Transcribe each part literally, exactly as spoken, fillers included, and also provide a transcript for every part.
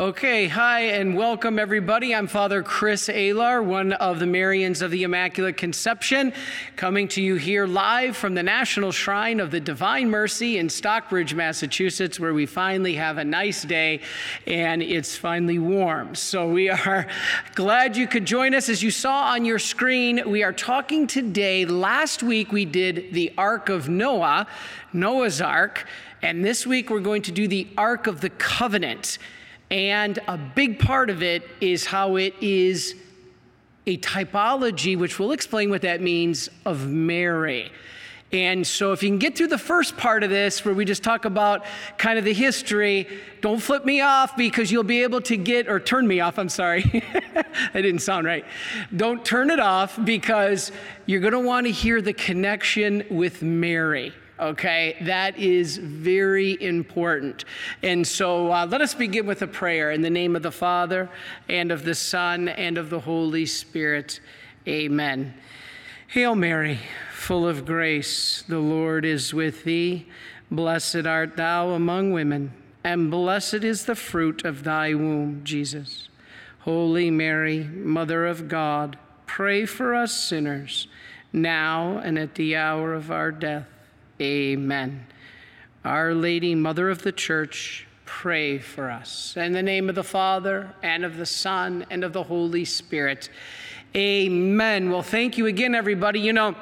Okay, hi and welcome everybody. I'm Father Chris Alar, one of the Marians of the Immaculate Conception, coming to you here live from the National Shrine of the Divine Mercy in Stockbridge, Massachusetts, where we finally have a nice day and it's finally warm. So we are glad you could join us. As you saw on your screen, we are talking today. Last week we did the Ark of Noah, Noah's Ark, and this week we're going to do the Ark of the Covenant. And a big part of it is how it is a typology, which we'll explain what that means, of Mary. And so if you can get through the first part of this, where we just talk about kind of the history, don't flip me off because you'll be able to get, or turn me off, I'm sorry. That didn't sound right. Don't turn it off because you're going to want to hear the connection with Mary. Okay, that is very important. And so uh, let us begin with a prayer in the name of the Father, and of the Son, and of the Holy Spirit. Amen. Hail Mary, full of grace, the Lord is with thee. Blessed art thou among women, and blessed is the fruit of thy womb, Jesus. Holy Mary, Mother of God, pray for us sinners, now and at the hour of our death. Amen. Our Lady, Mother of the Church, pray for us. In the name of the Father, and of the Son, and of the Holy Spirit. Amen. Well, thank you again, everybody. You know,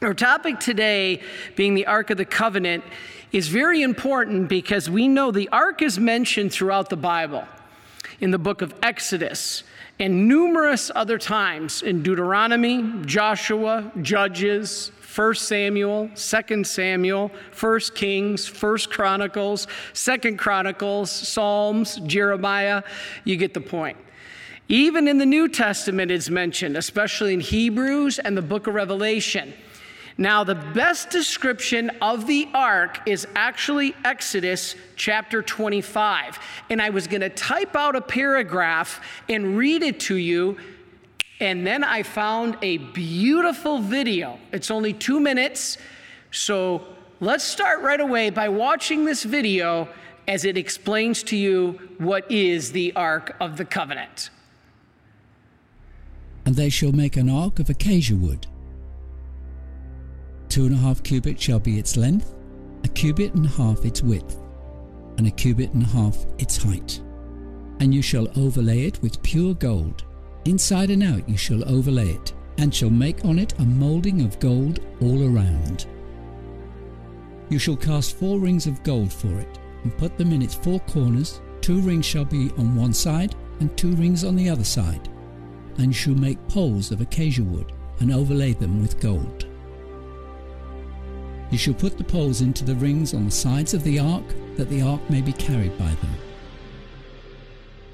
our topic today, being the Ark of the Covenant, is very important because we know the Ark is mentioned throughout the Bible, in the book of Exodus, and numerous other times in Deuteronomy, Joshua, Judges, First Samuel, Second Samuel, First Kings, First Chronicles, Second Chronicles, Psalms, Jeremiah. You get the point. Even in the New Testament it's mentioned, especially in Hebrews and the book of Revelation. Now, the best description of the ark is actually Exodus chapter twenty-five. And I was going to type out a paragraph and read it to you. And then I found a beautiful video. It's only two minutes. So let's start right away by watching this video as it explains to you what is the Ark of the Covenant. And they shall make an ark of acacia wood. Two and a half cubits shall be its length, a cubit and a half its width, and a cubit and a half its height. And you shall overlay it with pure gold. Inside and out you shall overlay it, and shall make on it a moulding of gold all around. You shall cast four rings of gold for it, and put them in its four corners. Two rings shall be on one side, and two rings on the other side. And you shall make poles of acacia wood, and overlay them with gold. You shall put the poles into the rings on the sides of the ark, that the ark may be carried by them.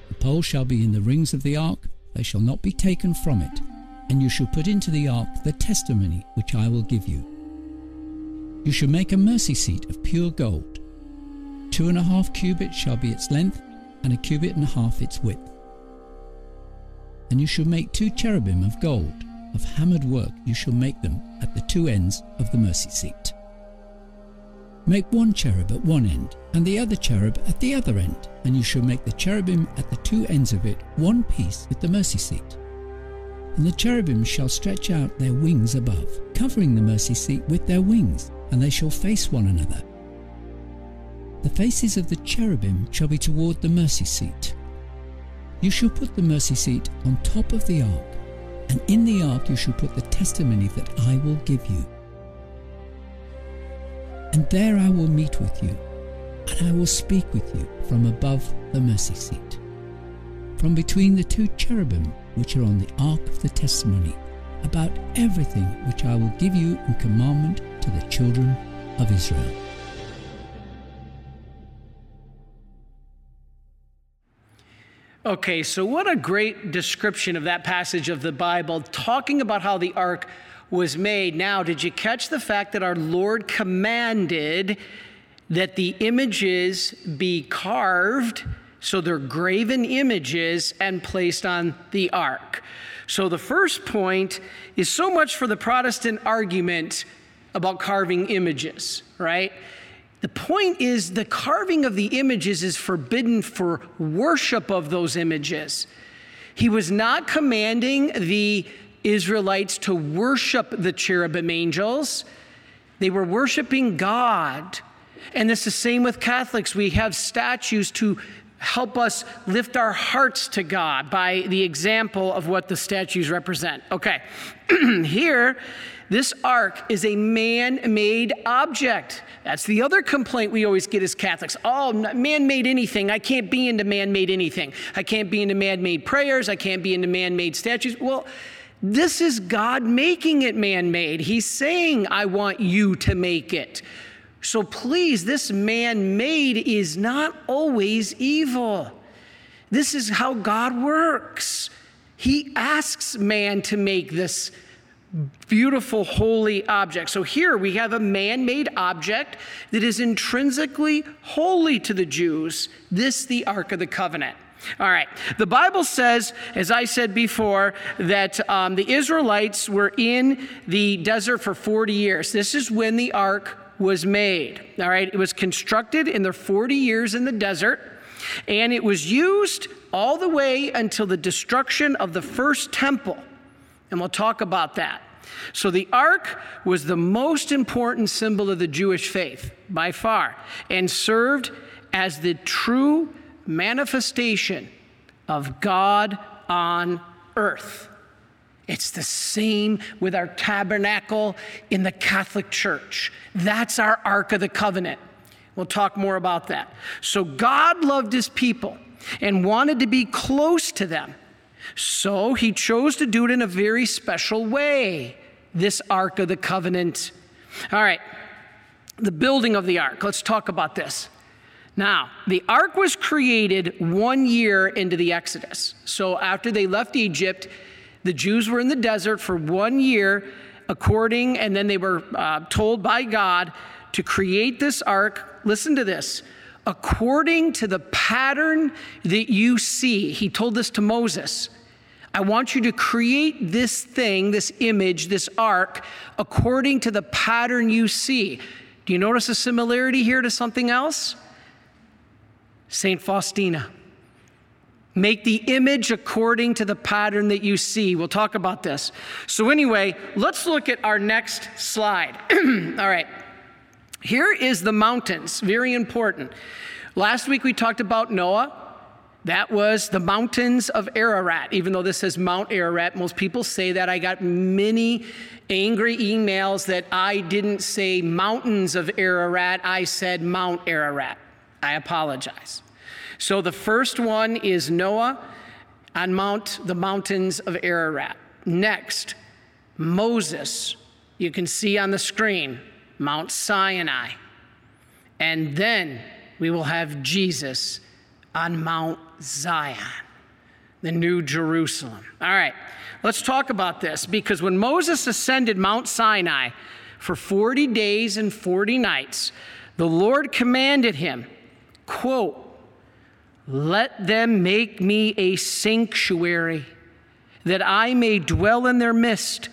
The poles shall be in the rings of the ark, they shall not be taken from it, and you shall put into the ark the testimony which I will give you. You shall make a mercy seat of pure gold. Two and a half cubits shall be its length, and a cubit and a half its width. And you shall make two cherubim of gold, of hammered work you shall make them at the two ends of the mercy seat. Make one cherub at one end, and the other cherub at the other end, and you shall make the cherubim at the two ends of it one piece with the mercy seat. And the cherubim shall stretch out their wings above, covering the mercy seat with their wings, and they shall face one another. The faces of the cherubim shall be toward the mercy seat. You shall put the mercy seat on top of the ark, and in the ark you shall put the testimony that I will give you. And there I will meet with you, and I will speak with you from above the mercy seat, from between the two cherubim which are on the ark of the testimony, about everything which I will give you in commandment to the children of Israel. Okay, so what a great description of that passage of the Bible, talking about how the ark was made. Now, did you catch the fact that our Lord commanded that the images be carved, so they're graven images, and placed on the ark? So the first point is so much for the Protestant argument about carving images, right? The point is, the carving of the images is forbidden for worship of those images. He was not commanding the Israelites to worship the cherubim angels. They were worshiping God. And this is the same with Catholics. We have statues to help us lift our hearts to God by the example of what the statues represent. Okay, here, this ark is a man-made object. That's the other complaint we always get as Catholics. Oh, man-made anything. I can't be into man-made anything. I can't be into man-made prayers. I can't be into man-made statues. Well, this is God making it man-made. He's saying, I want you to make it. So please, this man-made is not always evil. This is how God works. He asks man to make this beautiful, holy object. So here we have a man-made object that is intrinsically holy to the Jews. This, the Ark of the Covenant. All right. The Bible says, as I said before, that um, the Israelites were in the desert for forty years. This is when the Ark was made. All right. It was constructed in their forty years in the desert, and it was used all the way until the destruction of the first temple. And we'll talk about that. So the Ark was the most important symbol of the Jewish faith by far, and served as the true manifestation of God on earth. It's the same with our tabernacle in the Catholic Church. That's our Ark of the Covenant. We'll talk more about that. So God loved his people and wanted to be close to them. So he chose to do it in a very special way, this Ark of the Covenant. All right, the building of the Ark. Let's talk about this. Now, the Ark was created one year into the Exodus. So after they left Egypt, the Jews were in the desert for one year, according, and then they were uh, told by God to create this Ark. Listen to this. According to the pattern that you see. He told this to Moses. I want you to create this thing, this image, this Ark, according to the pattern you see. Do you notice a similarity here to something else? Saint Faustina. Make the image according to the pattern that you see. We'll talk about this. So anyway, let's look at our next slide. All right. Here is the mountains. Very important. Last week we talked about Noah. That was the mountains of Ararat. Even though this says Mount Ararat, most people say that. I got many angry emails that I didn't say mountains of Ararat. I said Mount Ararat. I apologize. So the first one is Noah on Mount, the mountains of Ararat. Next, Moses. You can see on the screen, Mount Sinai. And then we will have Jesus on Mount Zion, the New Jerusalem. All right, let's talk about this, because when Moses ascended Mount Sinai for forty days and forty nights, the Lord commanded him, quote, let them make me a sanctuary that I may dwell in their midst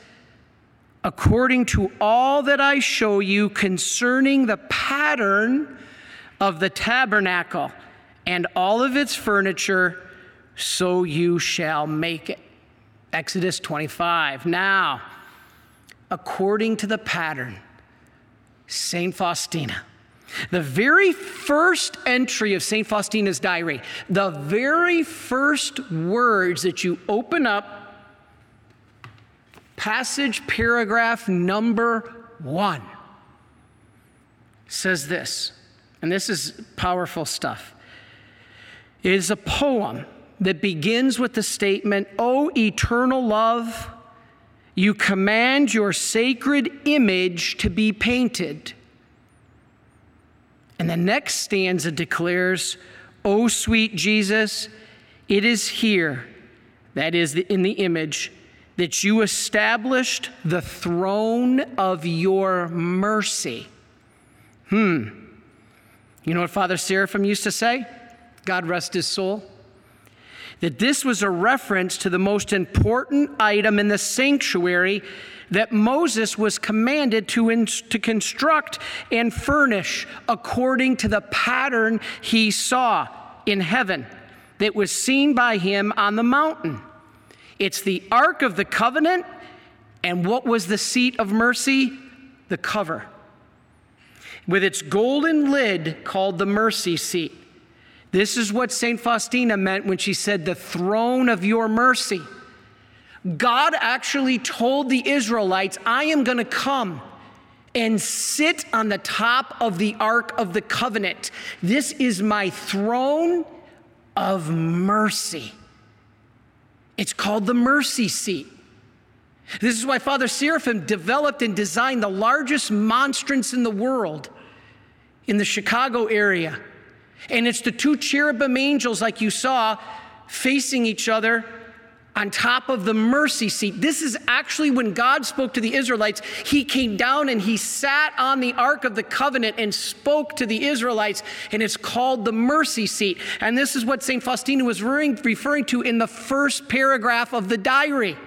according to all that I show you concerning the pattern of the tabernacle and all of its furniture, so you shall make it. Exodus twenty-five. Now, according to the pattern, Saint Faustina. The very first entry of Saint Faustina's diary, the very first words that you open up, passage paragraph number one, says this, and this is powerful stuff. It is a poem that begins with the statement, O eternal love, you command your sacred image to be painted. And the next stanza declares, O sweet Jesus, it is here, that is in the image, that you established the throne of your mercy. Hmm. You know what Father Seraphim used to say? God rest his soul. that this was a reference to the most important item in the sanctuary that Moses was commanded to, in, to construct and furnish according to the pattern he saw in heaven that was seen by him on the mountain. It's the Ark of the Covenant, and what was the seat of mercy? The cover, with its golden lid called the mercy seat. This is what Saint Faustina meant when she said, the throne of your mercy. God actually told the Israelites, I am going to come and sit on the top of the Ark of the Covenant. This is my throne of mercy. It's called the mercy seat. This is why Father Seraphim developed and designed the largest monstrance in the world in the Chicago area. And it's the two cherubim angels, like you saw, facing each other on top of the mercy seat. This is actually when God spoke to the Israelites. He came down and he sat on the Ark of the Covenant and spoke to the Israelites, and it's called the mercy seat. And this is what Saint Faustina was referring to in the first paragraph of the diary.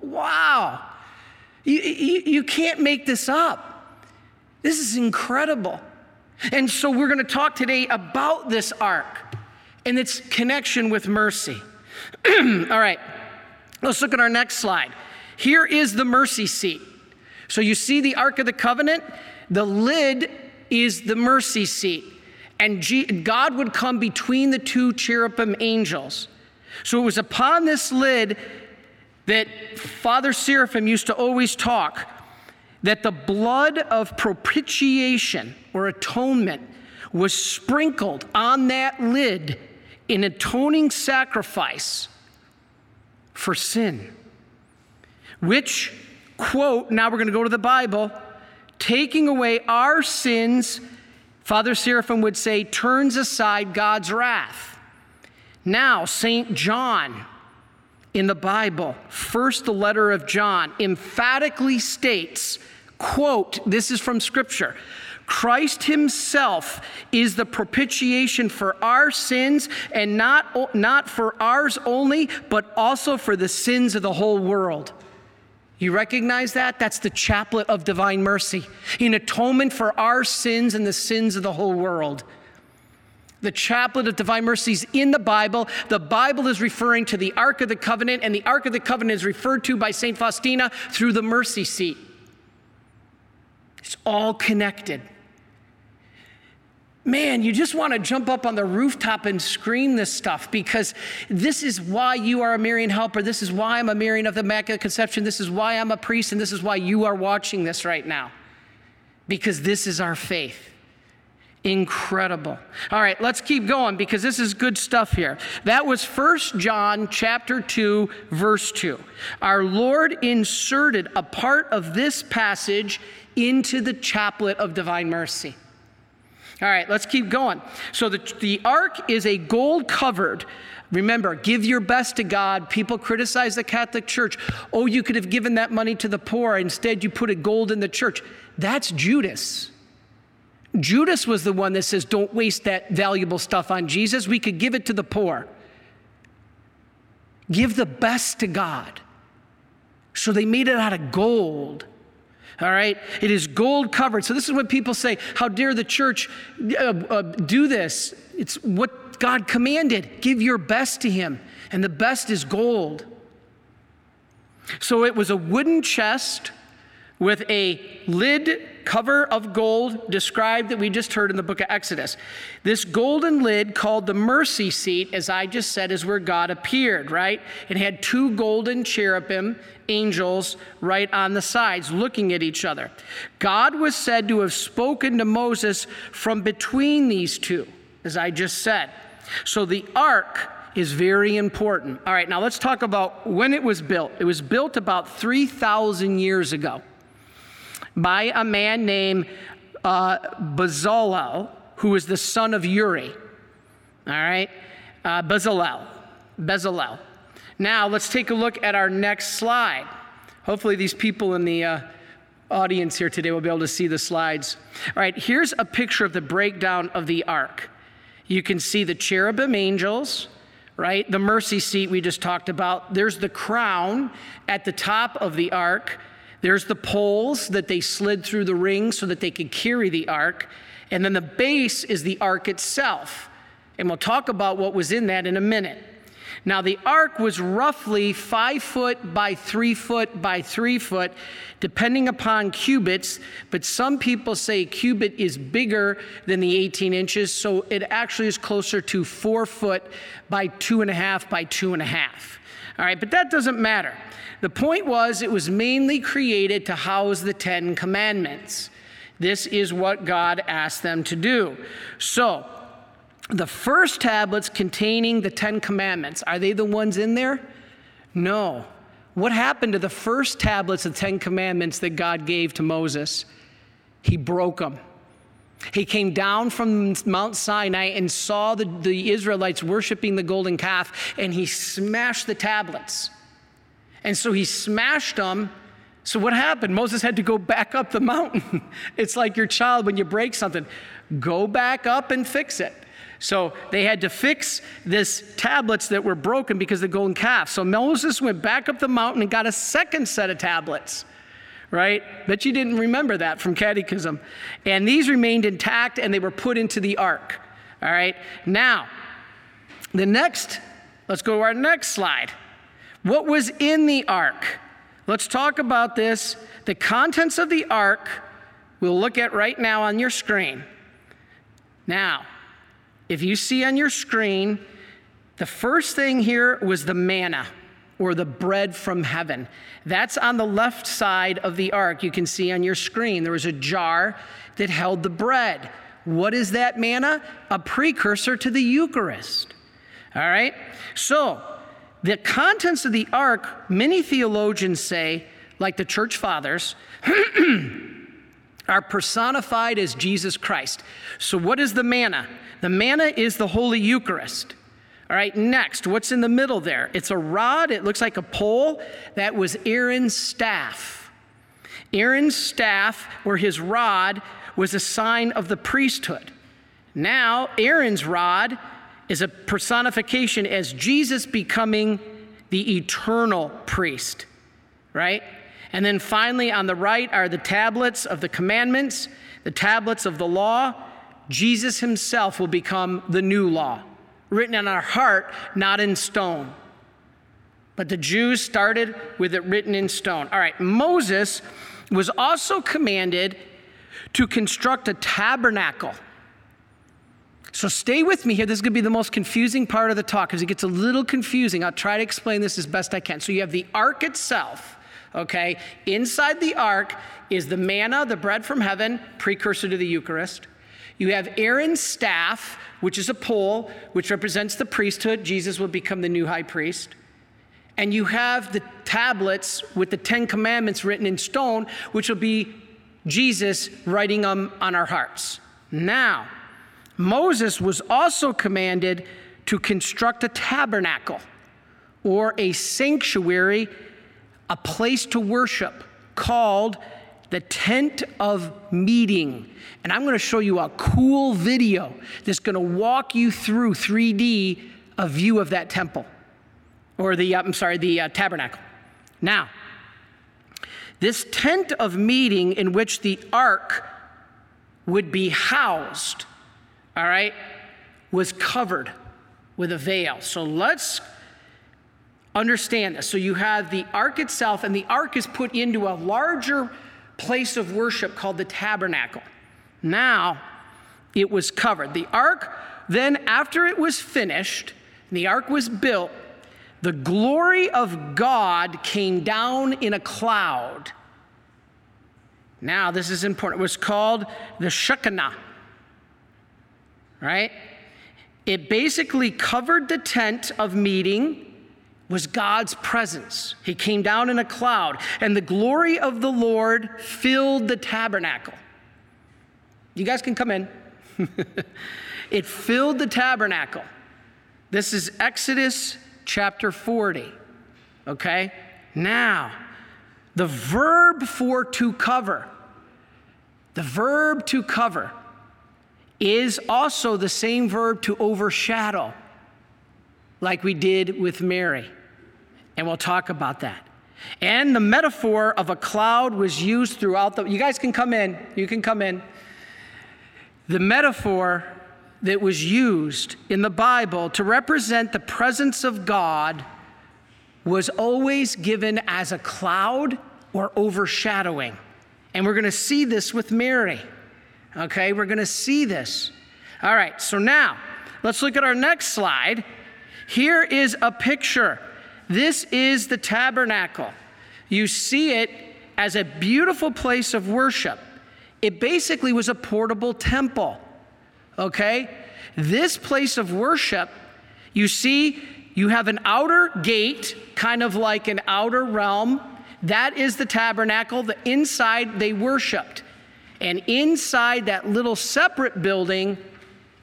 Wow. You, you, you can't make this up. This is incredible. And so we're going to talk today about this ark and its connection with mercy. All right, let's look at our next slide. Here is the mercy seat. So you see the Ark of the Covenant, the lid is the mercy seat, and G- God would come between the two cherubim angels. So it was upon this lid that Father Seraphim used to always talk, that the blood of propitiation or atonement was sprinkled on that lid in atoning sacrifice for sin, which, quote, now we're going to go to the Bible, taking away our sins, Father Seraphim would say, turns aside God's wrath. Now, Saint John in the Bible, first the letter of John, emphatically states, quote, this is from Scripture, Christ himself is the propitiation for our sins, and not, not for ours only, but also for the sins of the whole world. You recognize that? That's the chaplet of divine mercy, in atonement for our sins and the sins of the whole world. The chaplet of divine mercies in the Bible. The Bible is referring to the Ark of the Covenant, and the Ark of the Covenant is referred to by Saint Faustina through the mercy seat. It's all connected. Man, you just want to jump up on the rooftop and scream this stuff, because this is why you are a Marian helper. This is why I'm a Marian of the Immaculate Conception. This is why I'm a priest, and this is why you are watching this right now, because this is our faith. Incredible. All right, let's keep going, because this is good stuff here. That was First John chapter two, verse two. Our Lord inserted a part of this passage into the chaplet of divine mercy. All right, let's keep going. So the, the ark is a gold covered. Remember, give your best to God. People criticize the Catholic Church. Oh, you could have given that money to the poor. Instead, you put a gold in the church. That's Judas. Judas was the one that says, don't waste that valuable stuff on Jesus. We could give it to the poor. Give the best to God. So they made it out of gold. All right, it is gold covered. So this is what people say, how dare the church uh, uh, do this? It's what God commanded. Give your best to him, and the best is gold. So it was a wooden chest with a lid cover of gold described that we just heard in the book of Exodus. This golden lid called the mercy seat, as I just said, is where God appeared, right? It had two golden cherubim angels right on the sides looking at each other. God was said to have spoken to Moses from between these two, as I just said. So the ark is very important. All right, now let's talk about when it was built. It was built about three thousand years ago by a man named uh, Bezalel, who was the son of Uri. All right, uh, Bezalel, Bezalel. Now let's take a look at our next slide. Hopefully these people in the uh, audience here today will be able to see the slides. All right, here's a picture of the breakdown of the ark. You can see the cherubim angels right? The mercy seat we just talked about. There's the crown at the top of the ark. There's the poles that they slid through the ring so that they could carry the ark. And then the base is the ark itself. And we'll talk about what was in that in a minute. Now, the ark was roughly five foot by three foot by three foot, depending upon cubits, but some people say a cubit is bigger than the eighteen inches, so it actually is closer to four foot by two and a half by two and a half. All right, but that doesn't matter. The point was it was mainly created to house the Ten Commandments. This is what God asked them to do. So, the first tablets containing the Ten Commandments, are they the ones in there? No. What happened to the first tablets of the Ten Commandments that God gave to Moses? He broke them. He came down from Mount Sinai and saw the, the Israelites worshiping the golden calf, and he smashed the tablets. And so he smashed them. So what happened? Moses had to go back up the mountain. It's like your child when you break something. Go back up and fix it. So they had to fix these tablets that were broken because of the golden calf. So Moses went back up the mountain and got a second set of tablets, right? Bet you didn't remember that from catechism. And these remained intact, and they were put into the ark, all right? Now, the next, let's go to our next slide. What was in the ark? Let's talk about this. The contents of the ark we'll look at right now on your screen. Now, if you see on your screen, the first thing here was the manna, or the bread from heaven. That's on the left side of the ark. You can see on your screen, there was a jar that held the bread. What is that manna? A precursor to the Eucharist. All right? So, the contents of the ark, many theologians say, like the church fathers, are personified as Jesus Christ. So what is the manna? The manna is the Holy Eucharist. All right, next, what's in the middle there? It's a rod, it looks like a pole. That was Aaron's staff. Aaron's staff, or his rod, was a sign of the priesthood. Now, Aaron's rod is a personification as Jesus becoming the eternal priest, right? And then finally, on the right are the tablets of the commandments, the tablets of the law. Jesus himself will become the new law, written on our heart, not in stone. But the Jews started with it written in stone. All right, Moses was also commanded to construct a tabernacle. So stay with me here. This is going to be the most confusing part of the talk because it gets a little confusing. I'll try to explain this as best I can. So you have the ark itself. Okay, inside the ark is the manna, the bread from heaven, precursor to the Eucharist. You have Aaron's staff, which is a pole, which represents the priesthood. Jesus will become the new high priest. And you have the tablets with the Ten Commandments written in stone, which will be Jesus writing them on our hearts. Now, Moses was also commanded to construct a tabernacle or a sanctuary, a place to worship called the Tent of Meeting. And I'm going to show you a cool video that's going to walk you through three D a view of that temple, or the, I'm sorry, the uh, tabernacle. Now, this Tent of Meeting in which the ark would be housed, all right, was covered with a veil. So let's understand this. So you have the ark itself, and the ark is put into a larger place of worship called the tabernacle. Now, it was covered. The ark, then after it was finished, and the ark was built, the glory of God came down in a cloud. Now, this is important. It was called the Shekinah, right? It basically covered the tent of meeting, was God's presence. He came down in a cloud, and the glory of the Lord filled the tabernacle. You guys can come in. It filled the tabernacle. This is Exodus chapter forty, okay? Now, the verb for to cover, the verb to cover is also the same verb to overshadow. like we did with Mary. And we'll talk about that. And the metaphor of a cloud was used throughout the, you guys can come in, you can come in. The metaphor that was used in the Bible to represent the presence of God was always given as a cloud or overshadowing. And we're going to see this with Mary. Okay, we're going to see this. All right, so now let's look at our next slide. Here is a picture. This is the tabernacle. You see it as a beautiful place of worship. It basically was a portable temple, okay? This place of worship, you see, you have an outer gate, kind of like an outer realm. That is the tabernacle. The inside they worshiped. And inside that little separate building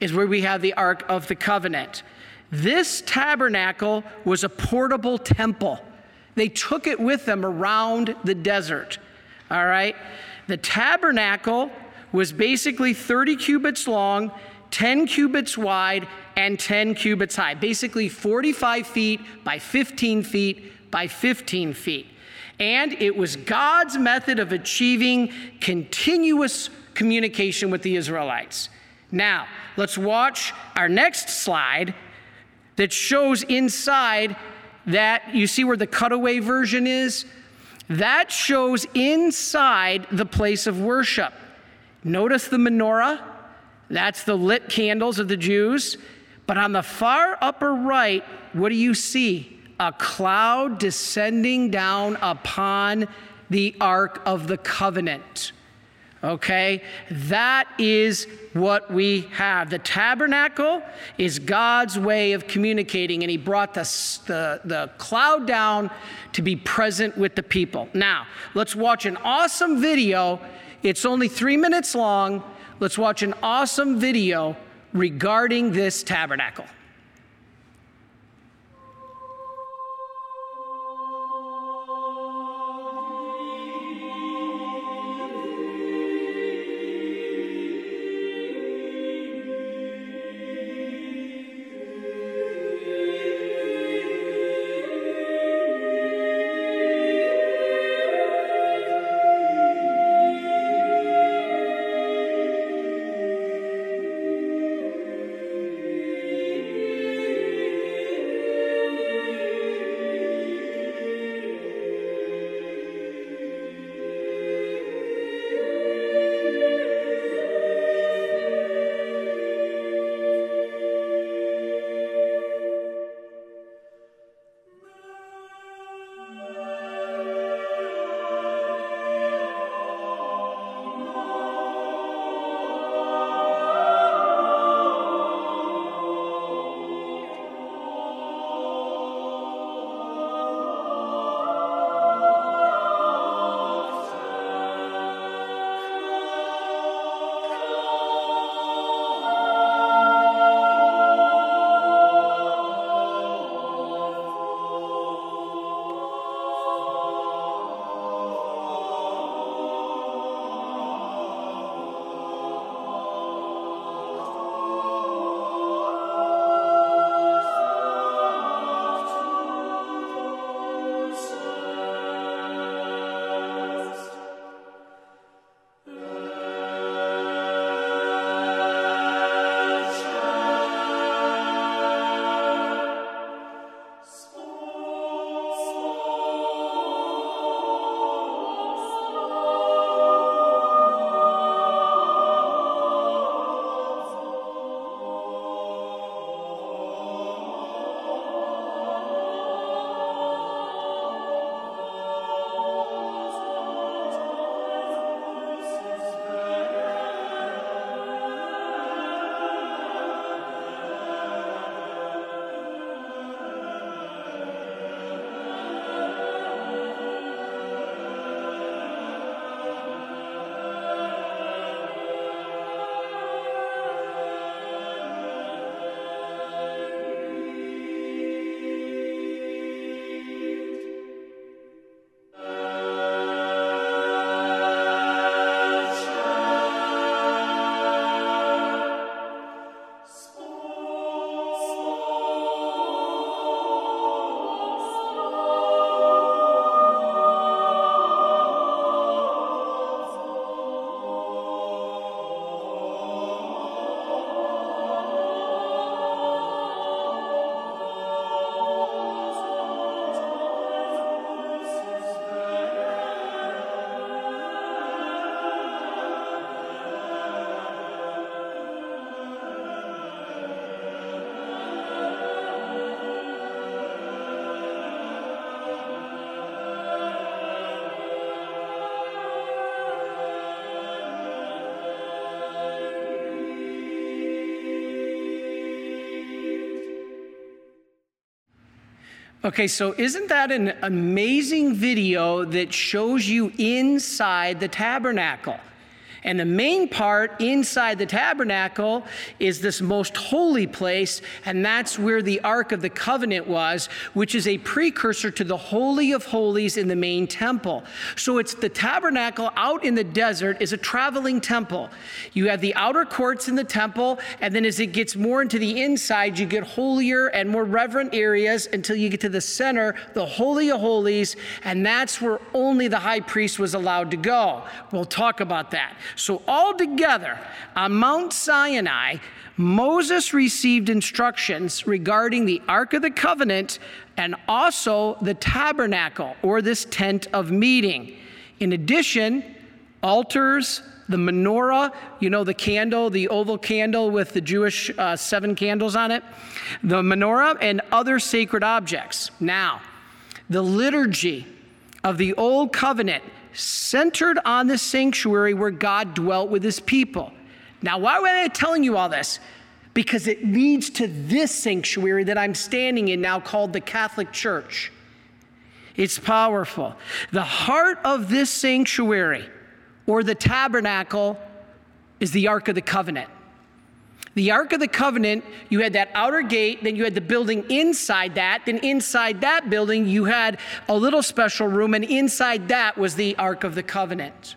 is where we have the Ark of the Covenant. This tabernacle was a portable temple. They took it with them around the desert, all right? The tabernacle was basically thirty cubits long, ten cubits wide, and ten cubits high, basically forty-five feet by fifteen feet by fifteen feet. And it was God's method of achieving continuous communication with the Israelites. Now, let's watch our next slide that shows inside that, you see where the cutaway version is? That shows inside the place of worship. Notice the menorah. That's the lit candles of the Jews. But on the far upper right, what do you see? A cloud descending down upon the Ark of the Covenant. Okay, that is what we have. The tabernacle is God's way of communicating, and he brought the, the, the cloud down to be present with the people. Now, let's watch an awesome video. It's only three minutes long. Let's watch an awesome video regarding this tabernacle. Okay, so isn't that an amazing video that shows you inside the tabernacle? And the main part inside the tabernacle is this most holy place, and that's where the Ark of the Covenant was, which is a precursor to the Holy of Holies in the main temple. So it's the tabernacle out in the desert is a traveling temple. You have the outer courts in the temple, and then as it gets more into the inside, you get holier and more reverent areas until you get to the center, the Holy of Holies, and that's where only the high priest was allowed to go. We'll talk about that. So altogether, on Mount Sinai, Moses received instructions regarding the Ark of the Covenant and also the tabernacle, or this tent of meeting. In addition, altars, the menorah, you know, the candle, the oval candle with the Jewish uh, seven candles on it, the menorah, and other sacred objects. Now, the liturgy of the Old Covenant centered on the sanctuary where God dwelt with his people. Now, why am I telling you all this? Because it leads to this sanctuary that I'm standing in now called the Catholic Church. It's powerful. The heart of this sanctuary, or the tabernacle, is the Ark of the Covenant. The Ark of the Covenant, you had that outer gate, then you had the building inside that, then inside that building you had a little special room, and inside that was the Ark of the Covenant.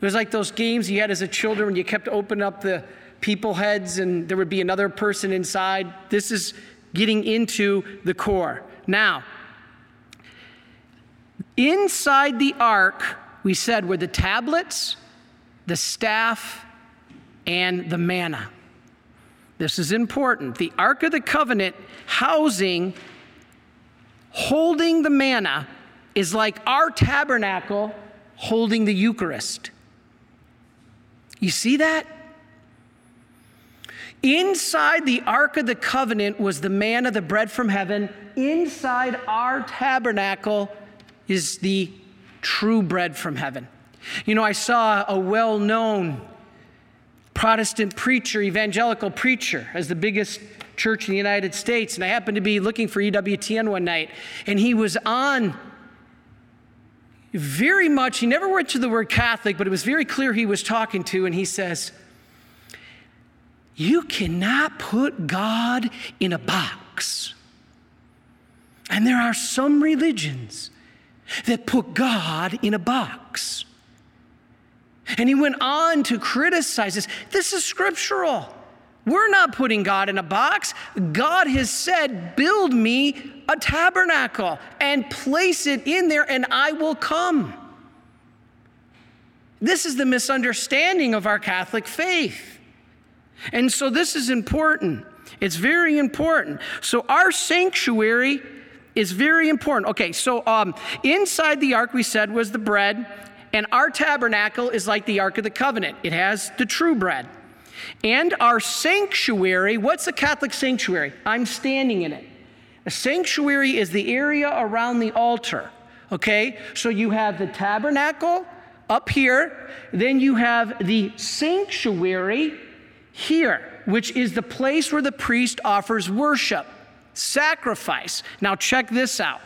It was like those games you had as a children when you kept opening up the people heads and there would be another person inside. This is getting into the core. Now, inside the Ark, we said, were the tablets, the staff, and the manna. This is important. The Ark of the Covenant housing, holding the manna, is like our tabernacle holding the Eucharist. You see that? Inside the Ark of the Covenant was the manna, the bread from heaven. Inside our tabernacle is the true bread from heaven. You know, I saw a well-known Protestant preacher, evangelical preacher, as the biggest church in the United States. And I happened to be looking for E W T N one night, and he was on very much, he never went to the word Catholic, but it was very clear he was talking to, and he says, you cannot put God in a box. And there are some religions that put God in a box. And he went on to criticize this. This is scriptural. We're not putting God in a box. God has said, build me a tabernacle and place it in there and I will come. This is the misunderstanding of our Catholic faith. And so this is important. It's very important. So our sanctuary is very important. Okay, so um, inside the Ark, we said, was the bread. And our tabernacle is like the Ark of the Covenant. It has the true bread. And our sanctuary, what's a Catholic sanctuary? I'm standing in it. A sanctuary is the area around the altar, okay? So you have the tabernacle up here, then you have the sanctuary here, which is the place where the priest offers worship, sacrifice. Now check this out.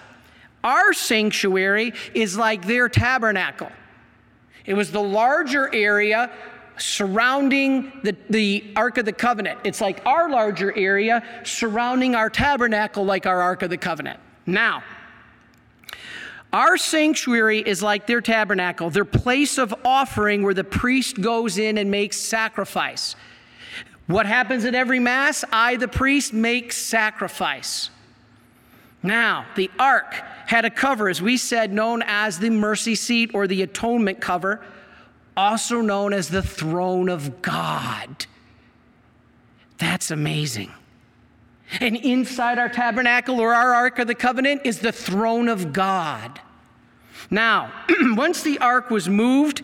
Our sanctuary is like their tabernacle. It was the larger area surrounding the, the Ark of the Covenant. It's like our larger area surrounding our tabernacle like our Ark of the Covenant. Now, our sanctuary is like their tabernacle, their place of offering where the priest goes in and makes sacrifice. What happens at every Mass? I, the priest, make sacrifice. Now, the Ark had a cover, as we said, known as the mercy seat or the atonement cover, also known as the throne of God. That's amazing. And inside our tabernacle or our Ark of the Covenant is the throne of God. Now, once the Ark was moved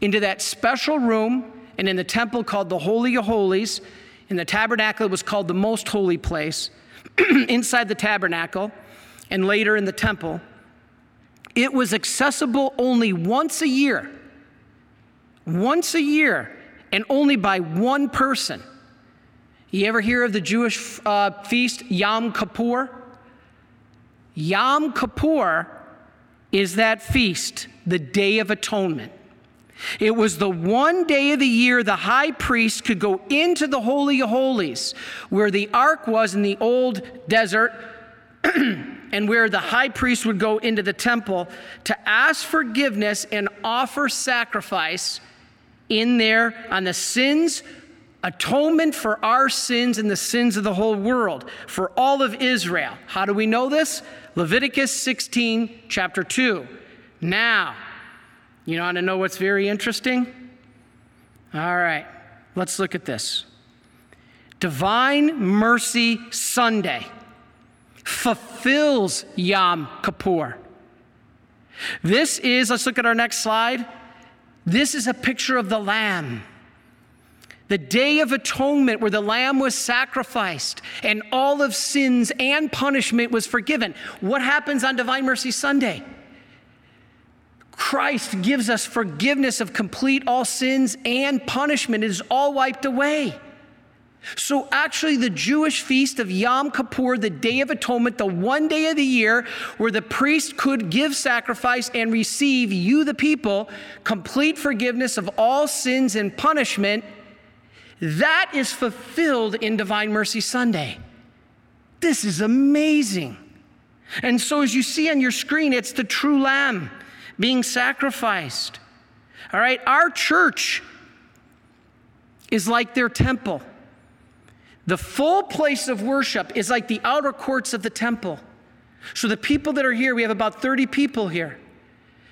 into that special room and in the temple called the Holy of Holies, in the tabernacle it was called the most holy place, inside the tabernacle and later in the temple, it was accessible only once a year, once a year, and only by one person. You ever hear of the Jewish uh, feast, Yom Kippur? Yom Kippur is that feast, the Day of Atonement. It was the one day of the year the high priest could go into the Holy of Holies, where the ark was in the old desert, and where the high priest would go into the temple to ask forgiveness and offer sacrifice in there on the sins, atonement for our sins and the sins of the whole world, for all of Israel. How do we know this? Leviticus sixteen, chapter two. Now, you want to know what's very interesting? All right, let's look at this. Divine Mercy Sunday fulfills Yom Kippur. This is, let's look at our next slide. This is a picture of the Lamb. The Day of Atonement, where the Lamb was sacrificed and all of sins and punishment was forgiven. What happens on Divine Mercy Sunday? Christ gives us forgiveness of complete all sins and punishment. It is all wiped away. So actually the Jewish feast of Yom Kippur, the Day of Atonement, the one day of the year where the priest could give sacrifice and receive, you the people, complete forgiveness of all sins and punishment, that is fulfilled in Divine Mercy Sunday. This is amazing. And so as you see on your screen, it's the true Lamb being sacrificed. All right, our church is like their temple. The full place of worship is like the outer courts of the temple. So the people that are here, we have about thirty people here.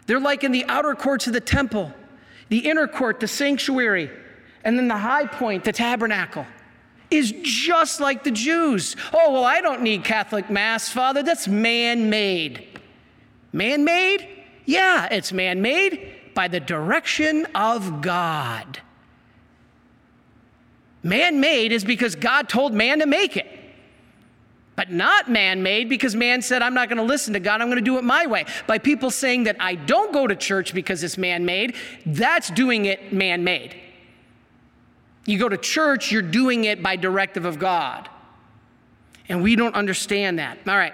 They're like in the outer courts of the temple, the inner court, the sanctuary, and then the high point, the tabernacle, is just like the Jews. Oh, well, I don't need Catholic Mass, Father. That's man-made. Man-made? Yeah, it's man-made by the direction of God. Man-made is because God told man to make it, but not man-made because man said, I'm not going to listen to God, I'm going to do it my way. By people saying that I don't go to church because it's man-made, that's doing it man-made. You go to church, you're doing it by directive of God. And we don't understand that. All right,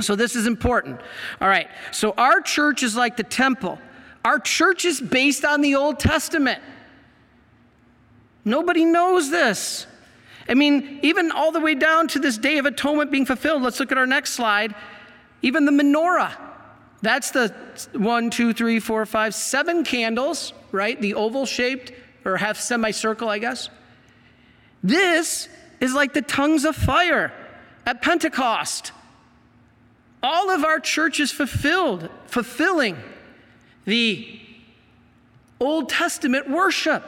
so this is important. All right, so our church is like the temple. Our church is based on the Old Testament. Nobody knows this. I mean, even all the way down to this Day of Atonement being fulfilled, let's look at our next slide. Even the menorah, that's the one, two, three, four, five, seven candles, right? The oval-shaped or half semicircle, I guess. This is like the tongues of fire at Pentecost. All of our church is fulfilled, fulfilling the Old Testament worship.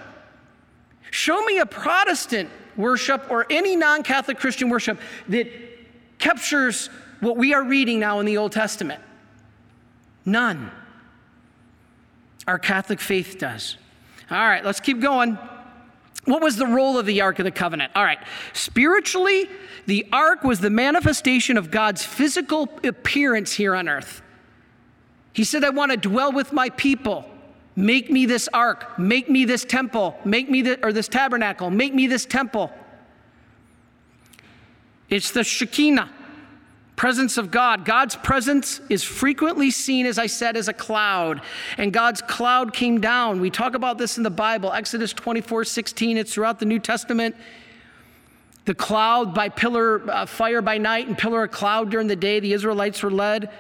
Show me a Protestant worship or any non-Catholic Christian worship that captures what we are reading now in the Old Testament. None. Our Catholic faith does. All right, let's keep going. What was the role of the Ark of the Covenant? All right, spiritually, the Ark was the manifestation of God's physical appearance here on earth. He said, I want to dwell with my people. Make me this ark, make me this temple, make me this, or this tabernacle, make me this temple. It's the Shekinah, presence of God. God's presence is frequently seen, as I said, as a cloud, and God's cloud came down. We talk about this in the Bible, Exodus twenty-four sixteen, it's throughout the New Testament. The cloud by pillar, uh, fire by night and pillar of cloud during the day, the Israelites were led.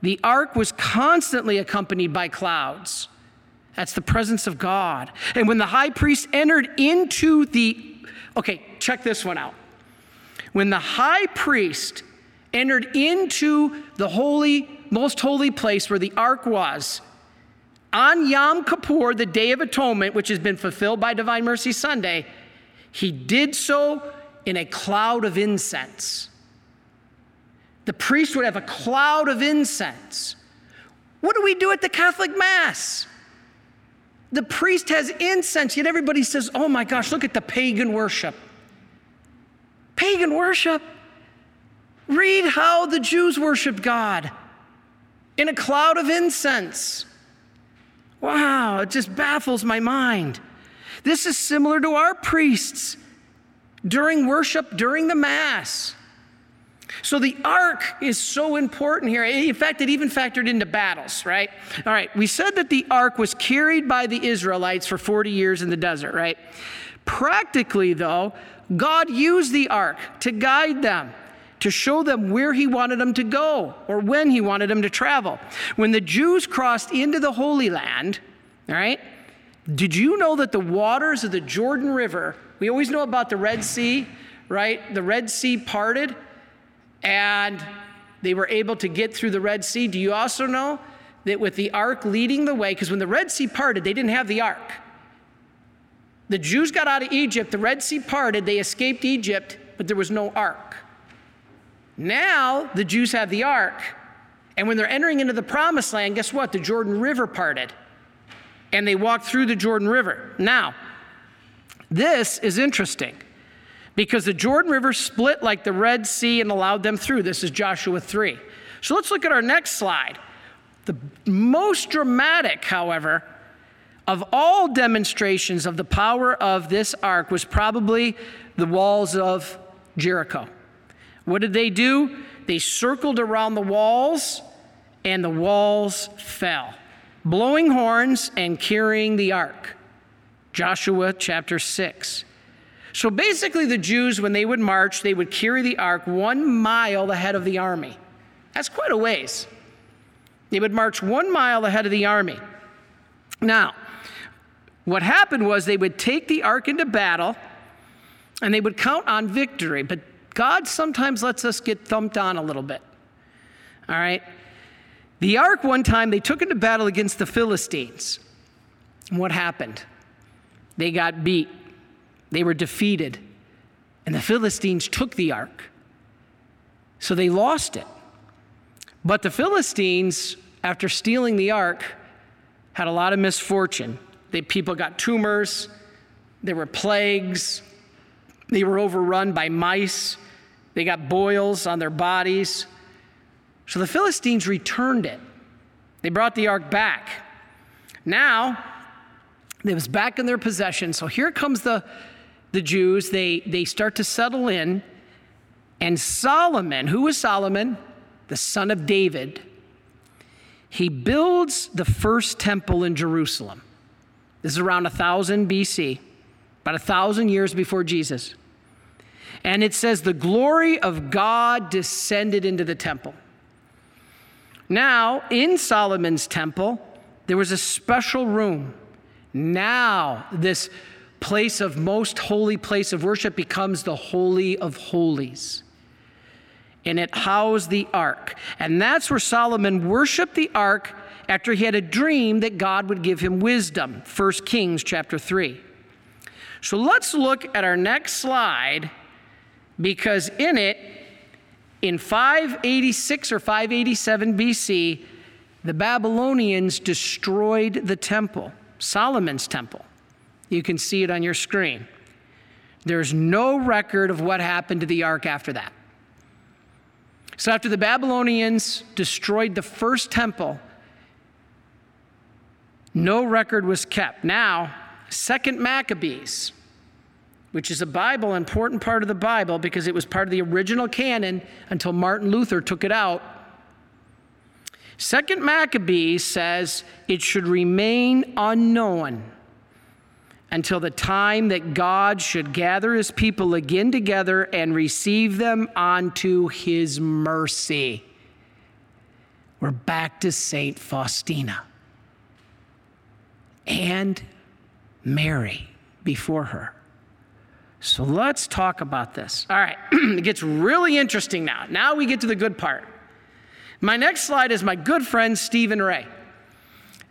The ark was constantly accompanied by clouds. That's the presence of God. And when the high priest entered into the, okay, check this one out. When the high priest entered into the holy, most holy place where the ark was, on Yom Kippur, the Day of Atonement, which has been fulfilled by Divine Mercy Sunday, he did so in a cloud of incense. The priest would have a cloud of incense. What do we do at the Catholic Mass? The priest has incense, yet everybody says, oh my gosh, look at the pagan worship. Pagan worship. Read how the Jews worshiped God in a cloud of incense. Wow, it just baffles my mind. This is similar to our priests during worship, during the Mass. So the ark is so important here. In fact, it even factored into battles, right? All right, we said that the ark was carried by the Israelites for forty years in the desert, right? Practically, though, God used the ark to guide them, to show them where he wanted them to go or when he wanted them to travel. When the Jews crossed into the Holy Land, all right, did you know that the waters of the Jordan River, we always know about the Red Sea, right? The Red Sea parted, and they were able to get through the Red Sea. Do you also know that with the ark leading the way, because when the Red Sea parted, they didn't have the ark. The Jews got out of Egypt, the Red Sea parted, they escaped Egypt, but there was no ark. Now the Jews have the ark, and when they're entering into the Promised Land, guess what? The Jordan River parted, and they walked through the Jordan River. Now, this is interesting, because the Jordan River split like the Red Sea and allowed them through. This is Joshua three. So let's look at our next slide. The most dramatic, however, of all demonstrations of the power of this ark was probably the walls of Jericho. What did they do? They circled around the walls, and the walls fell, blowing horns and carrying the ark. Joshua chapter six. So basically the Jews, when they would march, they would carry the ark one mile ahead of the army. That's quite a ways. They would march one mile ahead of the army. Now, what happened was they would take the ark into battle, and they would count on victory. But God sometimes lets us get thumped on a little bit. All right? The ark one time, they took into battle against the Philistines. And what happened? They got beat. They were defeated, and the Philistines took the ark. So they lost it. But the Philistines, after stealing the ark, had a lot of misfortune. They, people got tumors, there were plagues, they were overrun by mice, they got boils on their bodies. So the Philistines returned it. They brought the ark back. Now, it was back in their possession, so here comes the The Jews, they, they start to settle in, and Solomon, who was Solomon? The son of David. He builds the first temple in Jerusalem. This is around one thousand B C, about one thousand years before Jesus. And it says, the glory of God descended into the temple. Now, in Solomon's temple, there was a special room. Now, this place of most holy place of worship becomes the Holy of Holies. And it housed the ark. And that's where Solomon worshiped the ark after he had a dream that God would give him wisdom. First Kings chapter three. So let's look at our next slide, because in it, in five eighty-six or five eighty-seven B C, the Babylonians destroyed the temple, Solomon's temple. You can see it on your screen. There's no record of what happened to the ark after that. So after the Babylonians destroyed the first temple, no record was kept. Now, Second Maccabees, which is a Bible, important part of the Bible, because it was part of the original canon until Martin Luther took it out. Second Maccabees says it should remain unknown until the time that God should gather his people again together and receive them onto his mercy. We're back to Saint Faustina and Mary before her. So let's talk about this. All right, it gets really interesting now. Now we get to the good part. My next slide is my good friend, Stephen Ray.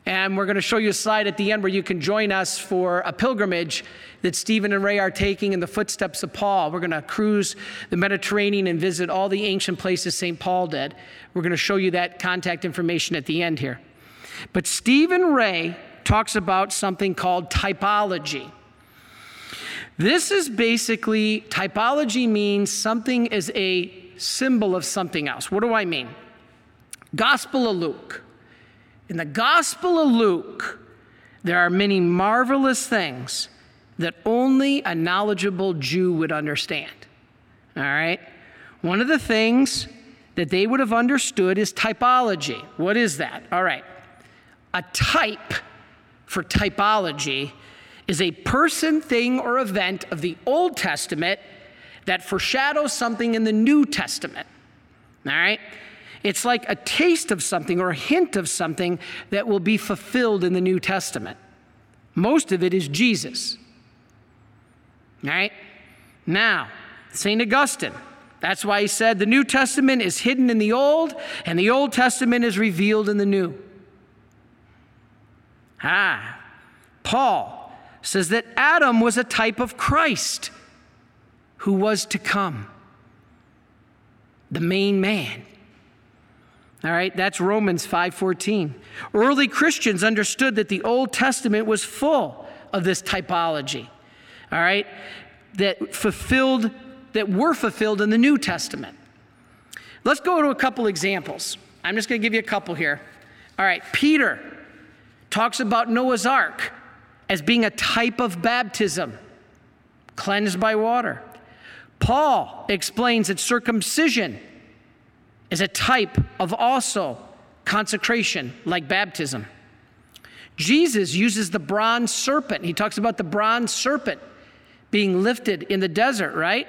And we're going to show you a slide at the end where you can join us for a pilgrimage that Stephen and Ray are taking in the footsteps of Paul. We're going to cruise the Mediterranean and visit all the ancient places Saint Paul did. We're going to show you that contact information at the end here. But Stephen Ray talks about something called typology. This is basically, typology means something is a symbol of something else. What do I mean? Gospel of Luke. In the Gospel of Luke, there are many marvelous things that only a knowledgeable Jew would understand, all right? One of the things that they would have understood is typology. What is that? All right. A type for typology is a person, thing, or event of the Old Testament that foreshadows something in the New Testament. All right? It's like a taste of something or a hint of something that will be fulfilled in the New Testament. Most of it is Jesus. All right? Now, Saint Augustine. That's why he said the New Testament is hidden in the Old, and the Old Testament is revealed in the New. Ah, Paul says that Adam was a type of Christ who was to come, the main man. All right, that's Romans five fourteen. Early Christians understood that the Old Testament was full of this typology, all right, that fulfilled that were fulfilled in the New Testament. Let's go to a couple examples. I'm just going to give you a couple here. All right, Peter talks about Noah's Ark as being a type of baptism, cleansed by water. Paul explains that circumcision is a type of also consecration, like baptism. Jesus uses the bronze serpent. He talks about the bronze serpent being lifted in the desert, right?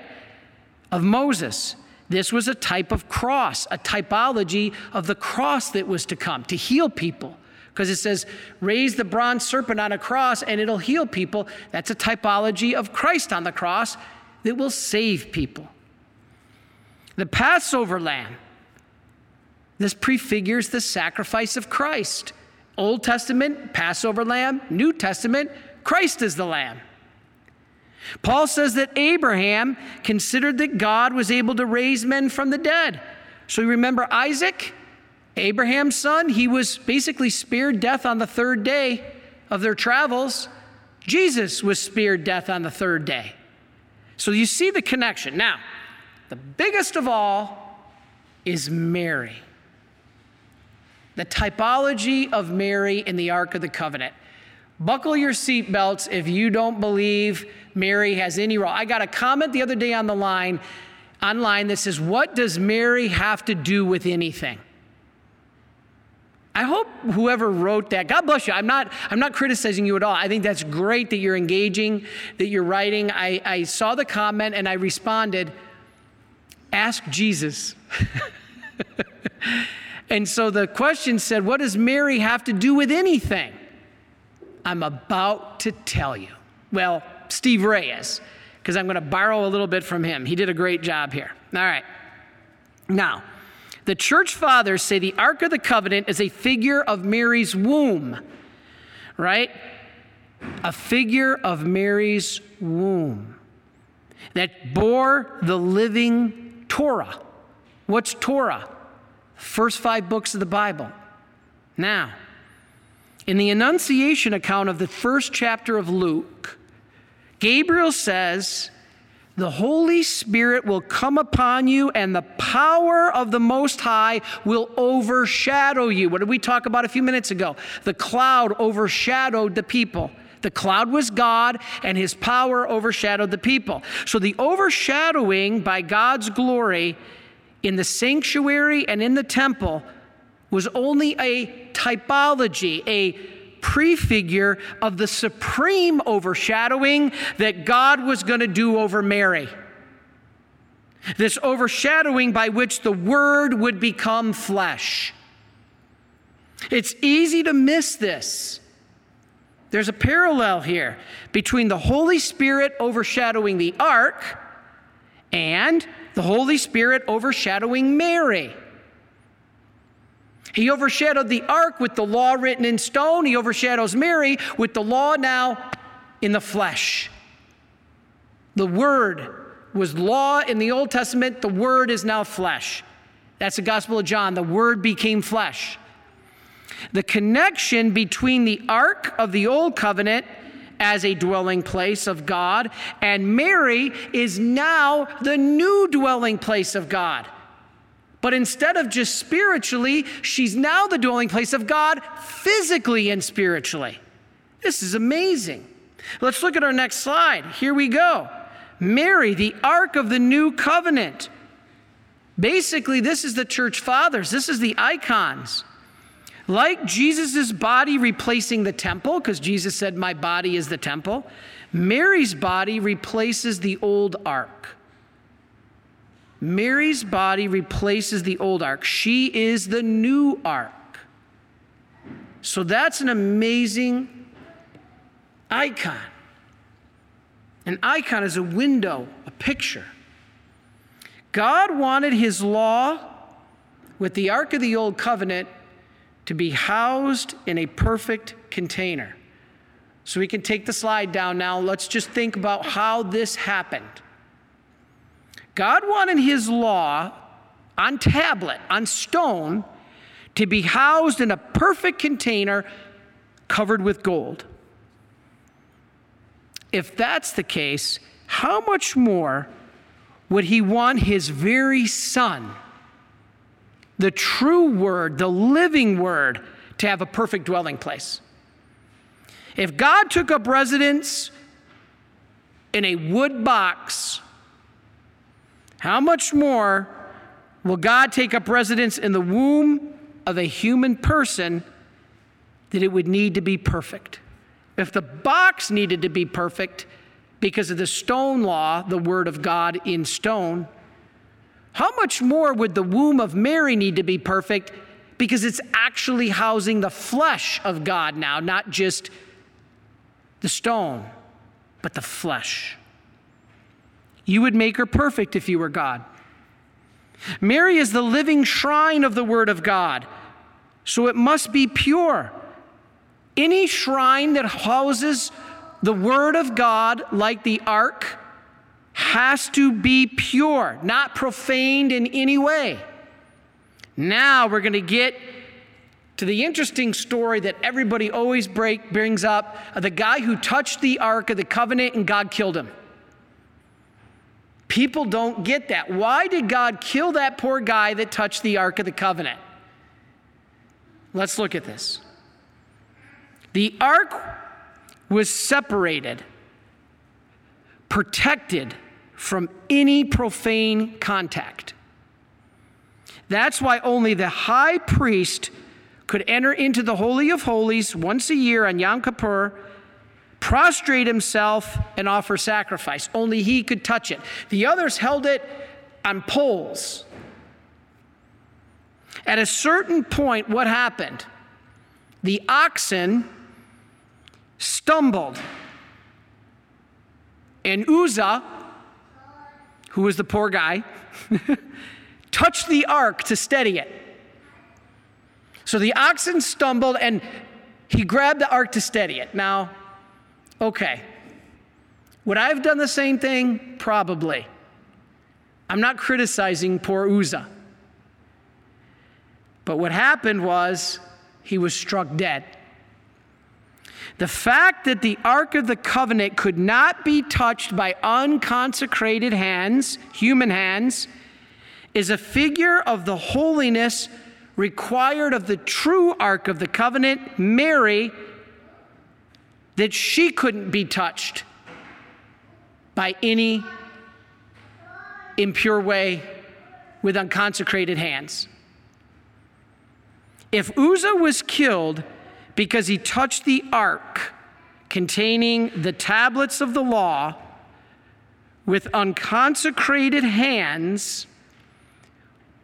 Of Moses. This was a type of cross, a typology of the cross that was to come to heal people, because it says raise the bronze serpent on a cross and it'll heal people. That's a typology of Christ on the cross that will save people. The Passover lamb. This prefigures the sacrifice of Christ. Old Testament, Passover lamb. New Testament, Christ is the lamb. Paul says that Abraham considered that God was able to raise men from the dead. So you remember Isaac, Abraham's son? He was basically spared death on the third day of their travels. Jesus was spared death on the third day. So you see the connection. Now, the biggest of all is Mary. The typology of Mary in the Ark of the Covenant. Buckle your seatbelts if you don't believe Mary has any role. I got a comment the other day on the line, online that says, what does Mary have to do with anything? I hope whoever wrote that, God bless you. I'm not, I'm not criticizing you at all. I think that's great that you're engaging, that you're writing. I, I saw the comment and I responded, ask Jesus. And so the question said, what does Mary have to do with anything? I'm about to tell you. Well, Steve Ray is, because I'm going to borrow a little bit from him. He did a great job here. All right. Now, the church fathers say the Ark of the Covenant is a figure of Mary's womb, right? A figure of Mary's womb that bore the living Torah. What's Torah? First five books of the Bible. Now, in the Annunciation account of the first chapter of Luke, Gabriel says, the Holy Spirit will come upon you and the power of the Most High will overshadow you. What did we talk about a few minutes ago? The cloud overshadowed the people. The cloud was God and his power overshadowed the people. So the overshadowing by God's glory in the sanctuary and in the temple was only a typology, a prefigure of the supreme overshadowing that God was going to do over Mary. This overshadowing by which the Word would become flesh. It's easy to miss this. There's a parallel here between the Holy Spirit overshadowing the Ark and the Holy Spirit overshadowing Mary. He overshadowed the Ark with the law written in stone. He overshadows Mary with the law now in the flesh. The Word was law in the Old Testament. The Word is now flesh. That's the Gospel of John. The Word became flesh. The connection between the Ark of the Old Covenant as a dwelling place of God and Mary is now the new dwelling place of God. But instead of just spiritually, she's now the dwelling place of God physically and spiritually. This is amazing. Let's look at our next slide. Here we go. Mary, the Ark of the New Covenant. Basically, this is the church fathers. This is the icons. Like Jesus's body replacing the temple, because Jesus said, my body is the temple, Mary's body replaces the old ark. Mary's body replaces the old ark. She is the new ark. So that's an amazing icon. An icon is a window, a picture. God wanted his law with the Ark of the Old Covenant to be housed in a perfect container. So we can take the slide down now. Let's just think about how this happened. God wanted his law on tablet, on stone, to be housed in a perfect container covered with gold. If that's the case, how much more would he want his very son, the true word, the living word, to have a perfect dwelling place? If God took up residence in a wood box, how much more will God take up residence in the womb of a human person, that it would need to be perfect? If the box needed to be perfect because of the stone law, the word of God in stone, how much more would the womb of Mary need to be perfect because it's actually housing the flesh of God now, not just the stone, but the flesh? You would make her perfect if you were God. Mary is the living shrine of the word of God, so it must be pure. Any shrine that houses the word of God, like the ark, has to be pure, not profaned in any way. Now we're going to get to the interesting story that everybody always break, brings up, of the guy who touched the Ark of the Covenant and God killed him. People don't get that. Why did God kill that poor guy that touched the Ark of the Covenant? Let's look at this. The ark was separated, protected from any profane contact. That's why only the high priest could enter into the Holy of Holies once a year on Yom Kippur, prostrate himself, and offer sacrifice. Only he could touch it. The others held it on poles. At a certain point, what happened? The oxen stumbled, and Uzzah, who was the poor guy, touched the ark to steady it. So the oxen stumbled, and he grabbed the ark to steady it. Now, okay, would I have done the same thing? Probably. I'm not criticizing poor Uzzah. But what happened was he was struck dead. The fact that the Ark of the Covenant could not be touched by unconsecrated hands, human hands, is a figure of the holiness required of the true Ark of the Covenant, Mary, that she couldn't be touched by any impure way with unconsecrated hands. If Uzzah was killed because he touched the ark containing the tablets of the law with unconsecrated hands,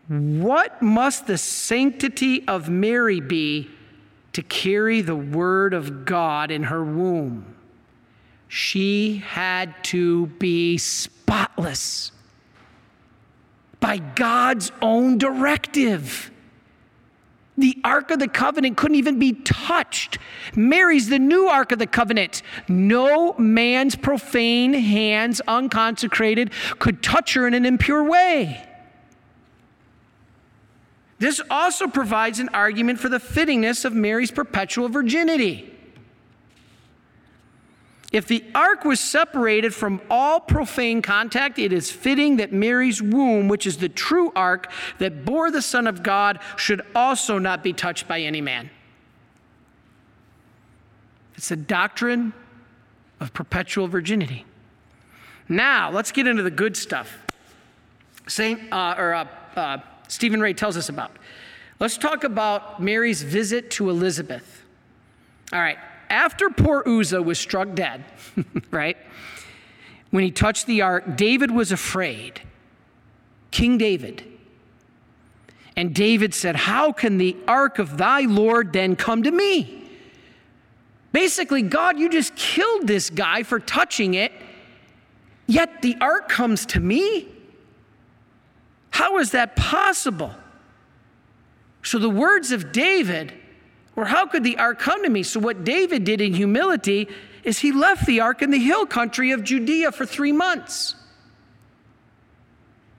what must the sanctity of Mary be to carry the word of God in her womb? She had to be spotless by God's own directive. The Ark of the Covenant couldn't even be touched. Mary's the new Ark of the Covenant. No man's profane hands, unconsecrated, could touch her in an impure way. This also provides an argument for the fittingness of Mary's perpetual virginity. If the ark was separated from all profane contact, it is fitting that Mary's womb, which is the true ark that bore the Son of God, should also not be touched by any man. It's a doctrine of perpetual virginity. Now, let's get into the good stuff. Saint uh, or uh, uh, Stephen Ray tells us about. Let's talk about Mary's visit to Elizabeth. All right, after poor Uzzah was struck dead, right, when he touched the ark, David was afraid, King David. And David said, how can the ark of thy Lord then come to me? Basically, God, you just killed this guy for touching it, yet the ark comes to me? How is that possible? So the words of David were, how could the ark come to me? So what David did in humility is he left the ark in the hill country of Judea for three months.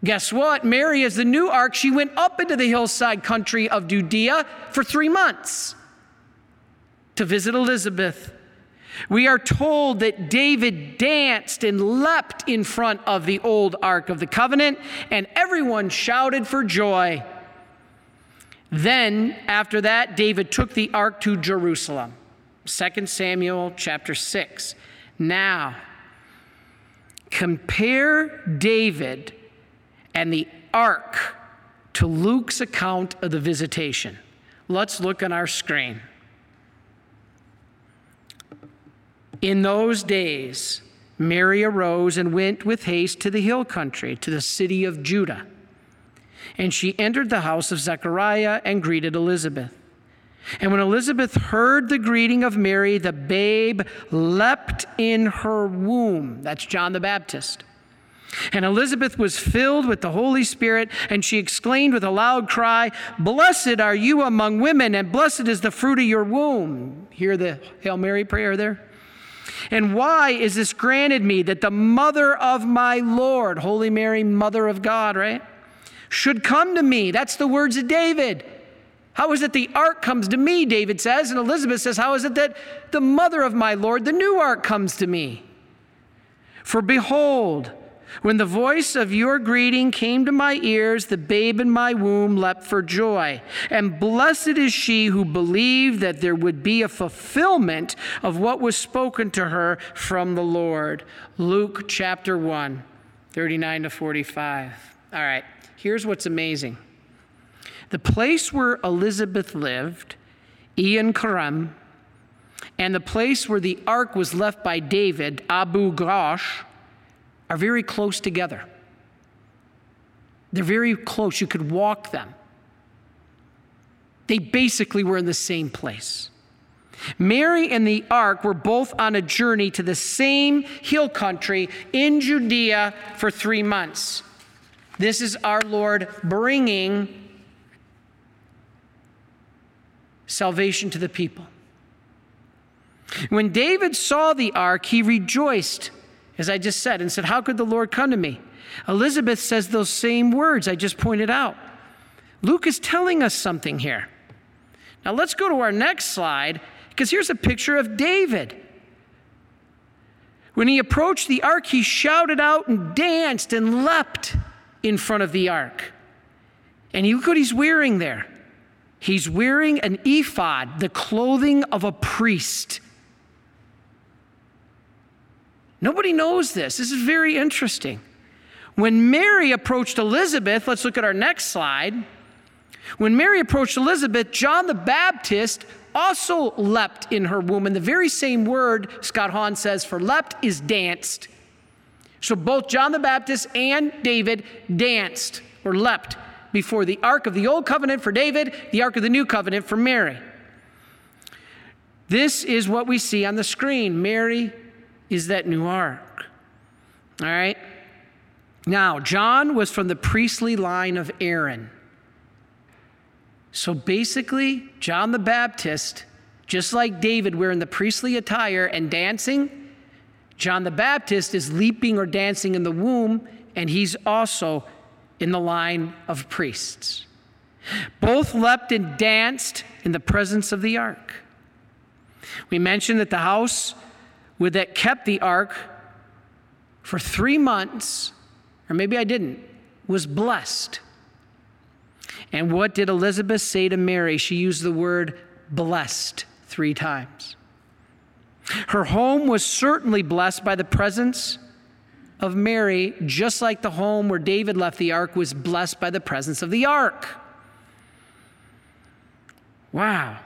Guess what? Mary is the new ark. She went up into the hillside country of Judea for three months to visit Elizabeth. We are told that David danced and leapt in front of the old Ark of the Covenant, and everyone shouted for joy. Then, after that, David took the Ark to Jerusalem. Second Samuel chapter six. Now, compare David and the Ark to Luke's account of the visitation. Let's look on our screen. In those days, Mary arose and went with haste to the hill country, to the city of Judah. And she entered the house of Zechariah and greeted Elizabeth. And when Elizabeth heard the greeting of Mary, the babe leapt in her womb. That's John the Baptist. And Elizabeth was filled with the Holy Spirit, and she exclaimed with a loud cry, blessed are you among women, and blessed is the fruit of your womb. Hear the Hail Mary prayer there? And why is this granted me, that the mother of my Lord, Holy Mary, Mother of God, right, should come to me? That's the words of David. How is it the ark comes to me, David says, and Elizabeth says, how is it that the mother of my Lord, the new ark, comes to me? For behold, when the voice of your greeting came to my ears, the babe in my womb leapt for joy. And blessed is she who believed that there would be a fulfillment of what was spoken to her from the Lord. Luke chapter one, thirty-nine to forty-five. All right, here's what's amazing. The place where Elizabeth lived, Ein Karem, and the place where the ark was left by David, Abu Ghosh, are very close together. They're very close. You could walk them. They basically were in the same place. Mary and the ark were both on a journey to the same hill country in Judea for three months. This is our Lord bringing salvation to the people. When David saw the ark, he rejoiced, as I just said, and said, how could the Lord come to me? Elizabeth says those same words I just pointed out. Luke is telling us something here. Now let's go to our next slide, because here's a picture of David. When he approached the ark, he shouted out and danced and leapt in front of the ark. And look what he's wearing there. He's wearing an ephod, the clothing of a priest. Nobody knows this. This is very interesting. When Mary approached Elizabeth, let's look at our next slide. When Mary approached Elizabeth, John the Baptist also leapt in her womb. And the very same word, Scott Hahn says, for leapt is danced. So both John the Baptist and David danced or leapt before the Ark of the Old Covenant for David, the Ark of the New Covenant for Mary. This is what we see on the screen. Mary is that new ark. All right. Now, John was from the priestly line of Aaron. So basically, John the Baptist, just like David wearing the priestly attire and dancing, John the Baptist is leaping or dancing in the womb, and he's also in the line of priests. Both leapt and danced in the presence of the ark. We mentioned that the house Would that kept the ark for three months, or maybe I didn't, was blessed. And what did Elizabeth say to Mary? She used the word blessed three times. Her home was certainly blessed by the presence of Mary, just like the home where David left the ark, was blessed by the presence of the ark. Wow.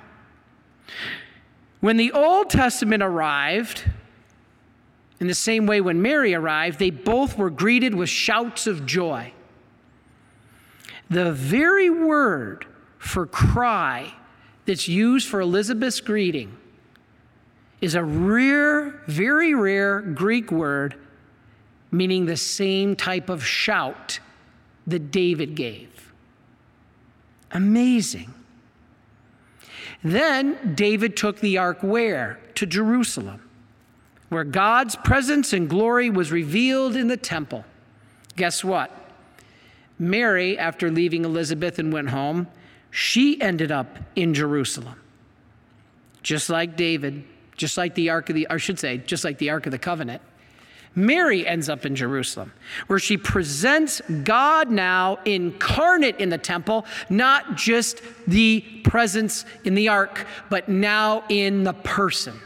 When the Old Testament arrived, in the same way when Mary arrived, they both were greeted with shouts of joy. The very word for cry that's used for Elizabeth's greeting is a rare, very rare Greek word meaning the same type of shout that David gave. Amazing. Then David took the ark where? To Jerusalem, where God's presence and glory was revealed in the temple. Guess what? Mary, after leaving Elizabeth and went home, she ended up in Jerusalem. Just like David, just like the Ark of the, I should say, just like the Ark of the Covenant, Mary ends up in Jerusalem, where she presents God now incarnate in the temple, not just the presence in the ark, but now in the person.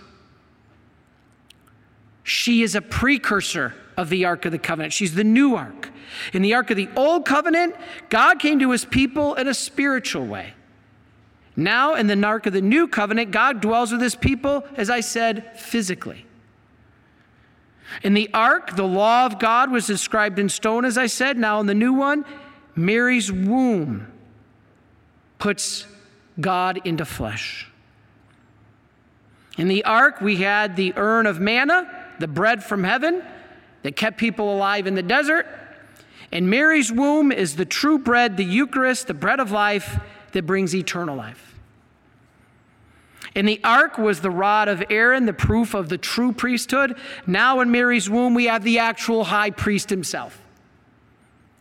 She is a precursor of the Ark of the Covenant. She's the new ark. In the Ark of the Old Covenant, God came to his people in a spiritual way. Now, in the Ark of the New Covenant, God dwells with his people, as I said, physically. In the ark, the law of God was inscribed in stone, as I said. Now in the new one, Mary's womb puts God into flesh. In the ark, we had the urn of manna, the bread from heaven that kept people alive in the desert. And Mary's womb is the true bread, the Eucharist, the bread of life that brings eternal life. In the ark was the rod of Aaron, the proof of the true priesthood. Now in Mary's womb, we have the actual high priest himself.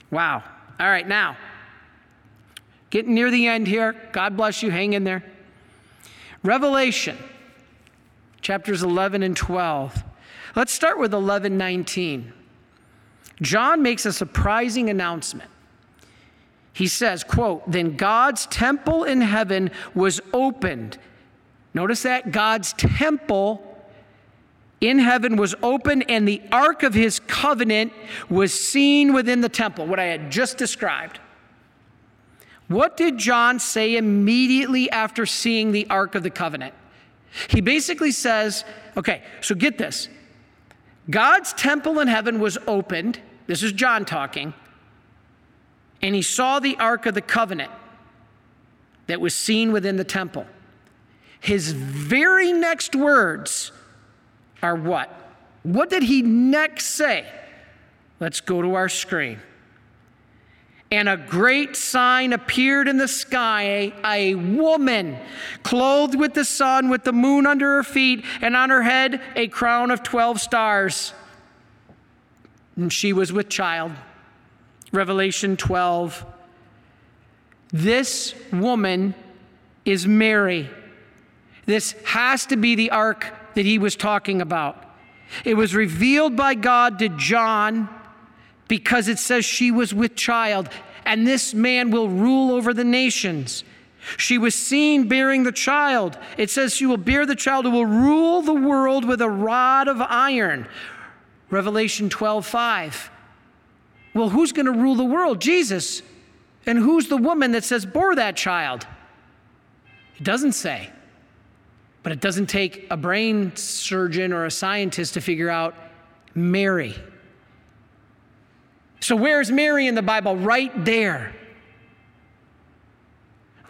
Wow. All right, now, getting near the end here. God bless you. Hang in there. Revelation, chapters eleven and twelve. Let's start with eleven nineteen. John makes a surprising announcement. He says, quote, "Then God's temple in heaven was opened." Notice that God's temple in heaven was open, and the ark of his covenant was seen within the temple, what I had just described. What did John say immediately after seeing the ark of the covenant? He basically says, okay, so get this. God's temple in heaven was opened. This is John talking. And he saw the ark of the covenant that was seen within the temple. His very next words are what? What did he next say? Let's go to our screen. "And a great sign appeared in the sky, a woman clothed with the sun, with the moon under her feet, and on her head a crown of twelve stars. And she was with child." Revelation twelve. This woman is Mary. This has to be the ark that he was talking about. It was revealed by God to John because it says she was with child, and this man will rule over the nations. She was seen bearing the child. It says she will bear the child who will rule the world with a rod of iron. Revelation twelve five. Well, who's going to rule the world? Jesus. And who's the woman that says bore that child? It doesn't say. But it doesn't take a brain surgeon or a scientist to figure out Mary. So where's Mary in the Bible? Right there.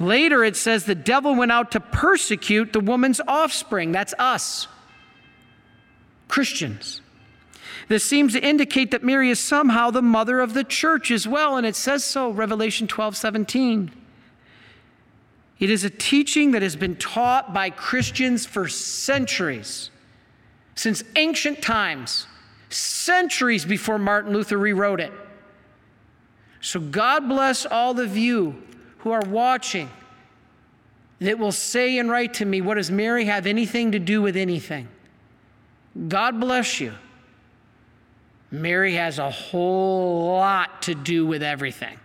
Later it says the devil went out to persecute the woman's offspring. That's us, Christians. This seems to indicate that Mary is somehow the mother of the church as well, and it says so, Revelation twelve seventeen. It is a teaching that has been taught by Christians for centuries, since ancient times, centuries before Martin Luther rewrote it. So God bless all of you who are watching that will say and write to me, what does Mary have anything to do with anything? God bless you. Mary has a whole lot to do with everything.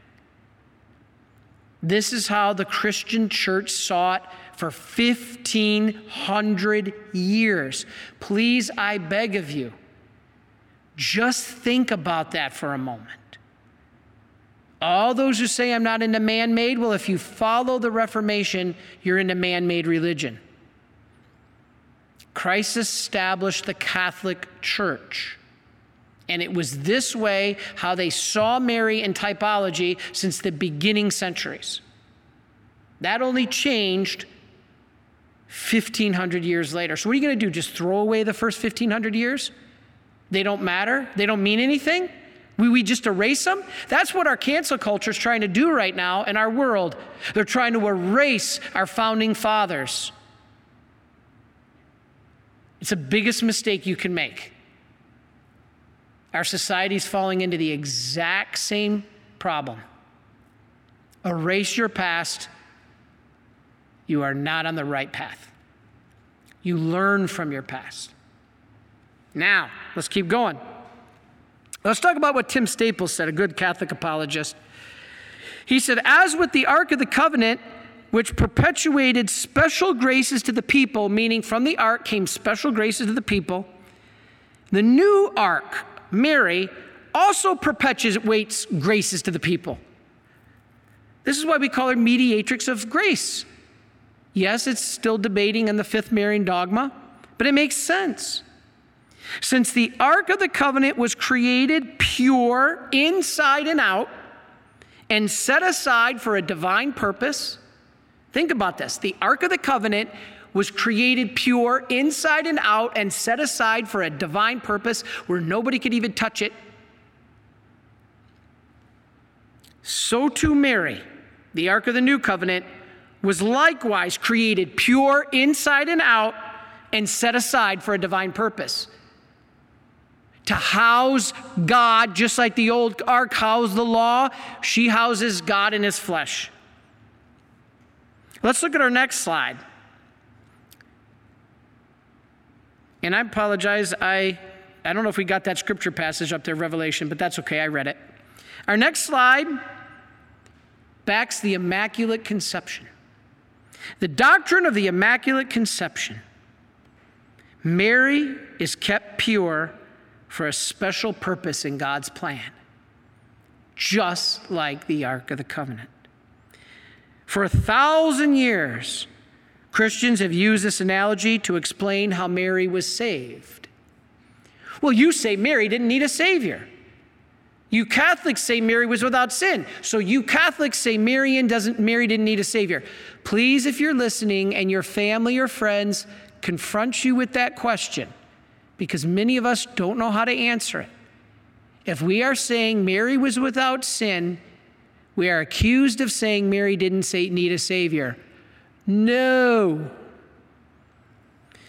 This is how the Christian church saw it for fifteen hundred years. Please, I beg of you, Just think about that for a moment. All those who say, I'm not into man-made, well, if you follow the Reformation, you're into man-made religion. Christ established the Catholic Church. And it was this way how they saw Mary in typology since the beginning centuries. That only changed fifteen hundred years later. So what are you going to do? Just throw away the first fifteen hundred years? They don't matter? They don't mean anything? We, we just erase them? That's what our cancel culture is trying to do right now in our world. They're trying to erase our founding fathers. It's the biggest mistake you can make. Our society's falling into the exact same problem. Erase your past. You are not on the right path. You learn from your past. Now, let's keep going. Let's talk about what Tim Staples said, a good Catholic apologist. He said, as with the Ark of the Covenant, which perpetuated special graces to the people, meaning from the Ark came special graces to the people, the new Ark, Mary, also perpetuates graces to the people. This is why we call her mediatrix of grace. Yes, it's still debating on the fifth Marian dogma, but it makes sense. Since the Ark of the Covenant was created pure inside and out and set aside for a divine purpose, think about this. The Ark of the Covenant was created pure inside and out and set aside for a divine purpose where nobody could even touch it. So too Mary, the Ark of the New Covenant, was likewise created pure inside and out and set aside for a divine purpose. To house God, just like the old ark housed the law, she houses God in his flesh. Let's look at our next slide. And I apologize, I, I don't know if we got that scripture passage up there, Revelation, but that's okay, I read it. Our next slide backs the Immaculate Conception. The doctrine of the Immaculate Conception. Mary is kept pure for a special purpose in God's plan, just like the Ark of the Covenant. For a thousand years, Christians have used this analogy to explain how Mary was saved. Well, you say Mary didn't need a Savior. You Catholics say Mary was without sin. So you Catholics say Mary doesn't, Mary didn't need a Savior. Please, if you're listening and your family or friends confront you with that question, because many of us don't know how to answer it. If we are saying Mary was without sin, we are accused of saying Mary didn't say need a Savior. No.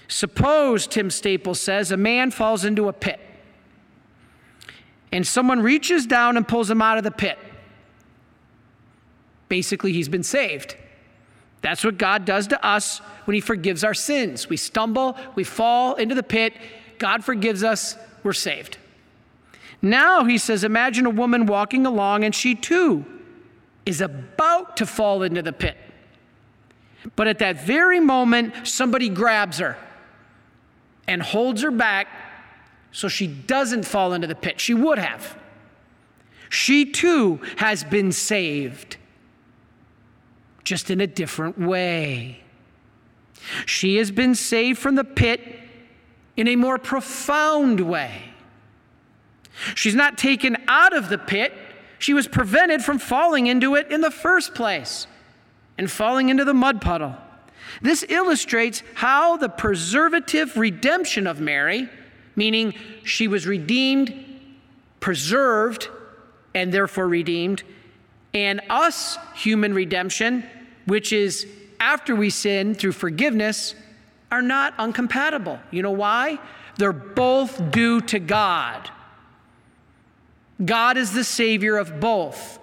Suppose, Tim Staples says, a man falls into a pit and someone reaches down and pulls him out of the pit. Basically, he's been saved. That's what God does to us when he forgives our sins. We stumble, we fall into the pit, God forgives us, we're saved. Now, he says, imagine a woman walking along and she too is about to fall into the pit. But at that very moment, somebody grabs her and holds her back so she doesn't fall into the pit. She would have. She too has been saved, just in a different way. She has been saved from the pit in a more profound way. She's not taken out of the pit. She was prevented from falling into it in the first place and falling into the mud puddle. This illustrates how the preservative redemption of Mary, meaning she was redeemed, preserved, and therefore redeemed, and us human redemption, which is after we sin through forgiveness, are not incompatible. You know why? They're both due to God. God is the Savior of both.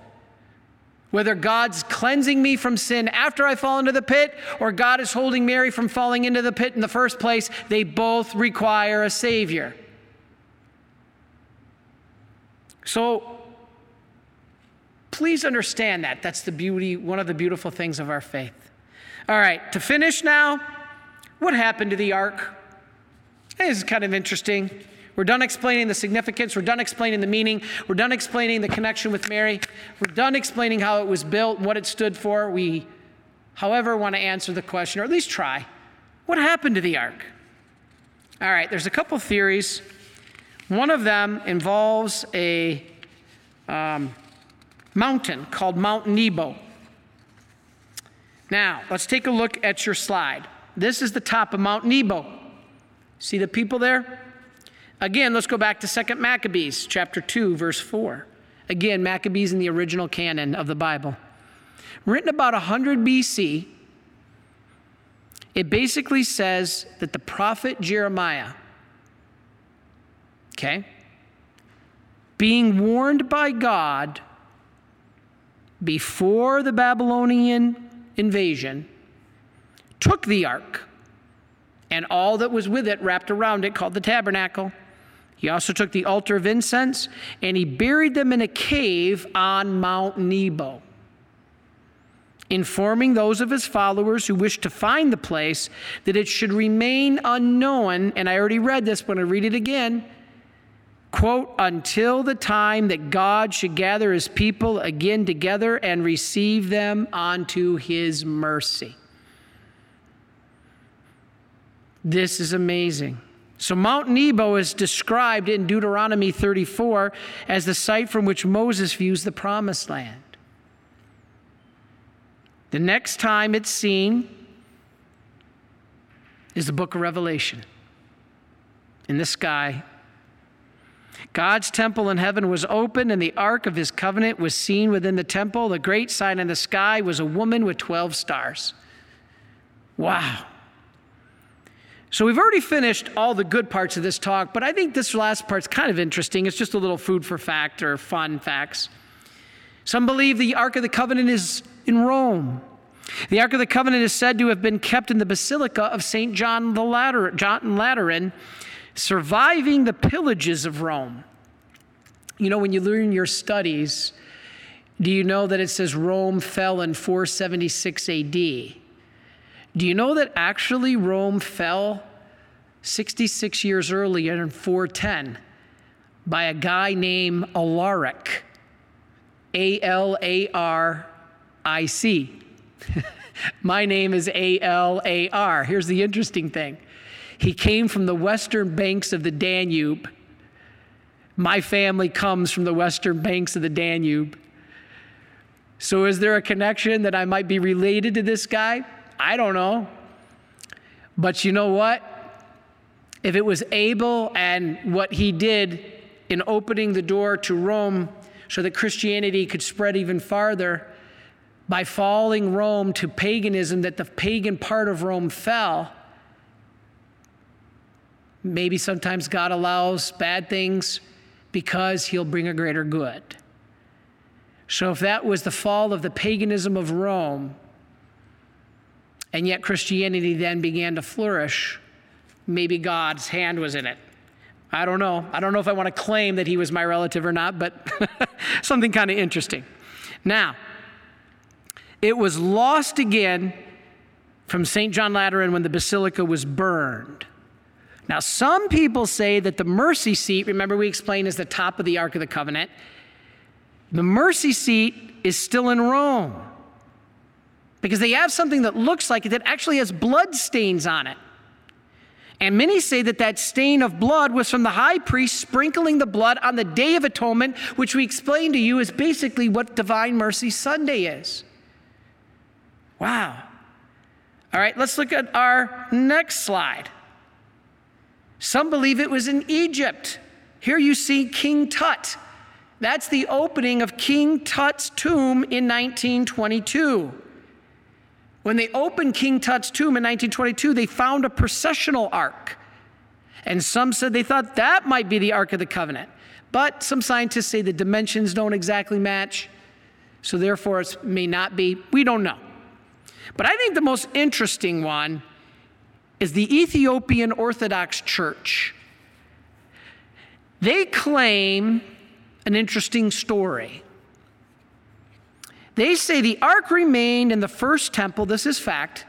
Whether God's cleansing me from sin after I fall into the pit, or God is holding Mary from falling into the pit in the first place, they both require a Savior. So please understand that. That's the beauty, one of the beautiful things of our faith. All right, to finish now, what happened to the ark? Hey, this is kind of interesting. We're done explaining the significance. We're done explaining the meaning. We're done explaining the connection with Mary. We're done explaining how it was built, what it stood for. We, however, want to answer the question, or at least try. What happened to the ark? All right, there's a couple theories. One of them involves a um, mountain called Mount Nebo. Now, let's take a look at your slide. This is the top of Mount Nebo. See the people there? Again, let's go back to Second Maccabees, chapter two, verse four. Again, Maccabees in the original canon of the Bible. Written about one hundred B C, it basically says that the prophet Jeremiah, okay, being warned by God before the Babylonian invasion, took the ark and all that was with it wrapped around it, called the tabernacle. He also took the altar of incense, and he buried them in a cave on Mount Nebo, informing those of his followers who wished to find the place that it should remain unknown. And I already read this, but I read it again. Quote, until the time that God should gather his people again together and receive them unto his mercy. This is amazing. So Mount Nebo is described in Deuteronomy thirty-four as the site from which Moses views the promised land. The next time it's seen is the book of Revelation in the sky. God's temple in heaven was opened, and the ark of his covenant was seen within the temple. The great sign in the sky was a woman with twelve stars. Wow. So we've already finished all the good parts of this talk, but I think this last part's kind of interesting. It's just a little food for fact or fun facts. Some believe the Ark of the Covenant is in Rome. The Ark of the Covenant is said to have been kept in the Basilica of Saint John the Lateran, surviving the pillages of Rome. You know, when you learn your studies, do you know that it says Rome fell in four seventy-six A D? Do you know that actually Rome fell sixty-six years earlier in four ten by a guy named Alaric, A L A R I C. My name is A L A R. Here's the interesting thing. He came from the western banks of the Danube. My family comes from the western banks of the Danube. So is there a connection that I might be related to this guy? I don't know. But you know what? If it was Abel and what he did in opening the door to Rome so that Christianity could spread even farther by falling Rome to paganism, that the pagan part of Rome fell, maybe sometimes God allows bad things because he'll bring a greater good. So if that was the fall of the paganism of Rome, and yet Christianity then began to flourish, maybe God's hand was in it. I don't know. I don't know if I want to claim that he was my relative or not, but something kind of interesting. Now, it was lost again from Saint John Lateran when the basilica was burned. Now, some people say that the mercy seat, remember we explained, is the top of the Ark of the Covenant. The mercy seat is still in Rome, because they have something that looks like it that actually has blood stains on it. And many say that that stain of blood was from the high priest sprinkling the blood on the Day of Atonement, which we explained to you is basically what Divine Mercy Sunday is. Wow. All right, let's look at our next slide. Some believe it was in Egypt. Here you see King Tut. That's the opening of King Tut's tomb in nineteen twenty-two. When they opened King Tut's tomb in nineteen twenty-two, they found a processional ark. And some said they thought that might be the Ark of the Covenant. But some scientists say the dimensions don't exactly match, so therefore it may not be. We don't know. But I think the most interesting one is the Ethiopian Orthodox Church. They claim an interesting story. They say the ark remained in the first temple, this is fact,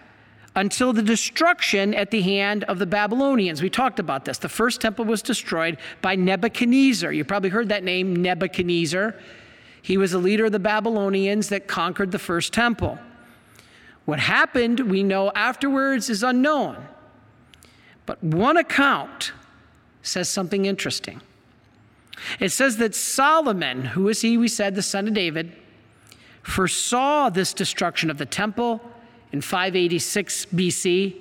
until the destruction at the hand of the Babylonians. We talked about this. The first temple was destroyed by Nebuchadnezzar. You probably heard that name, Nebuchadnezzar. He was a leader of the Babylonians that conquered the first temple. What happened, we know afterwards, is unknown. But one account says something interesting. It says that Solomon, who is he, we said, the son of David, foresaw this destruction of the temple in five eighty-six B C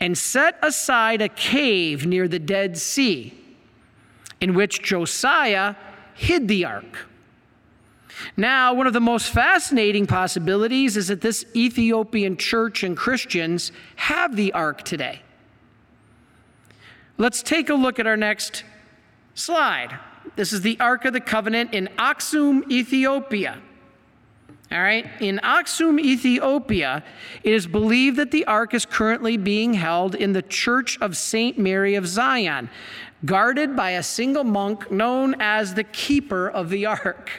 and set aside a cave near the Dead Sea in which Josiah hid the ark. Now, one of the most fascinating possibilities is that this Ethiopian church and Christians have the ark today. Let's take a look at our next slide. This is the Ark of the Covenant in Aksum, Ethiopia. All right, in Aksum, Ethiopia, it is believed that the Ark is currently being held in the Church of Saint Mary of Zion, guarded by a single monk known as the Keeper of the Ark.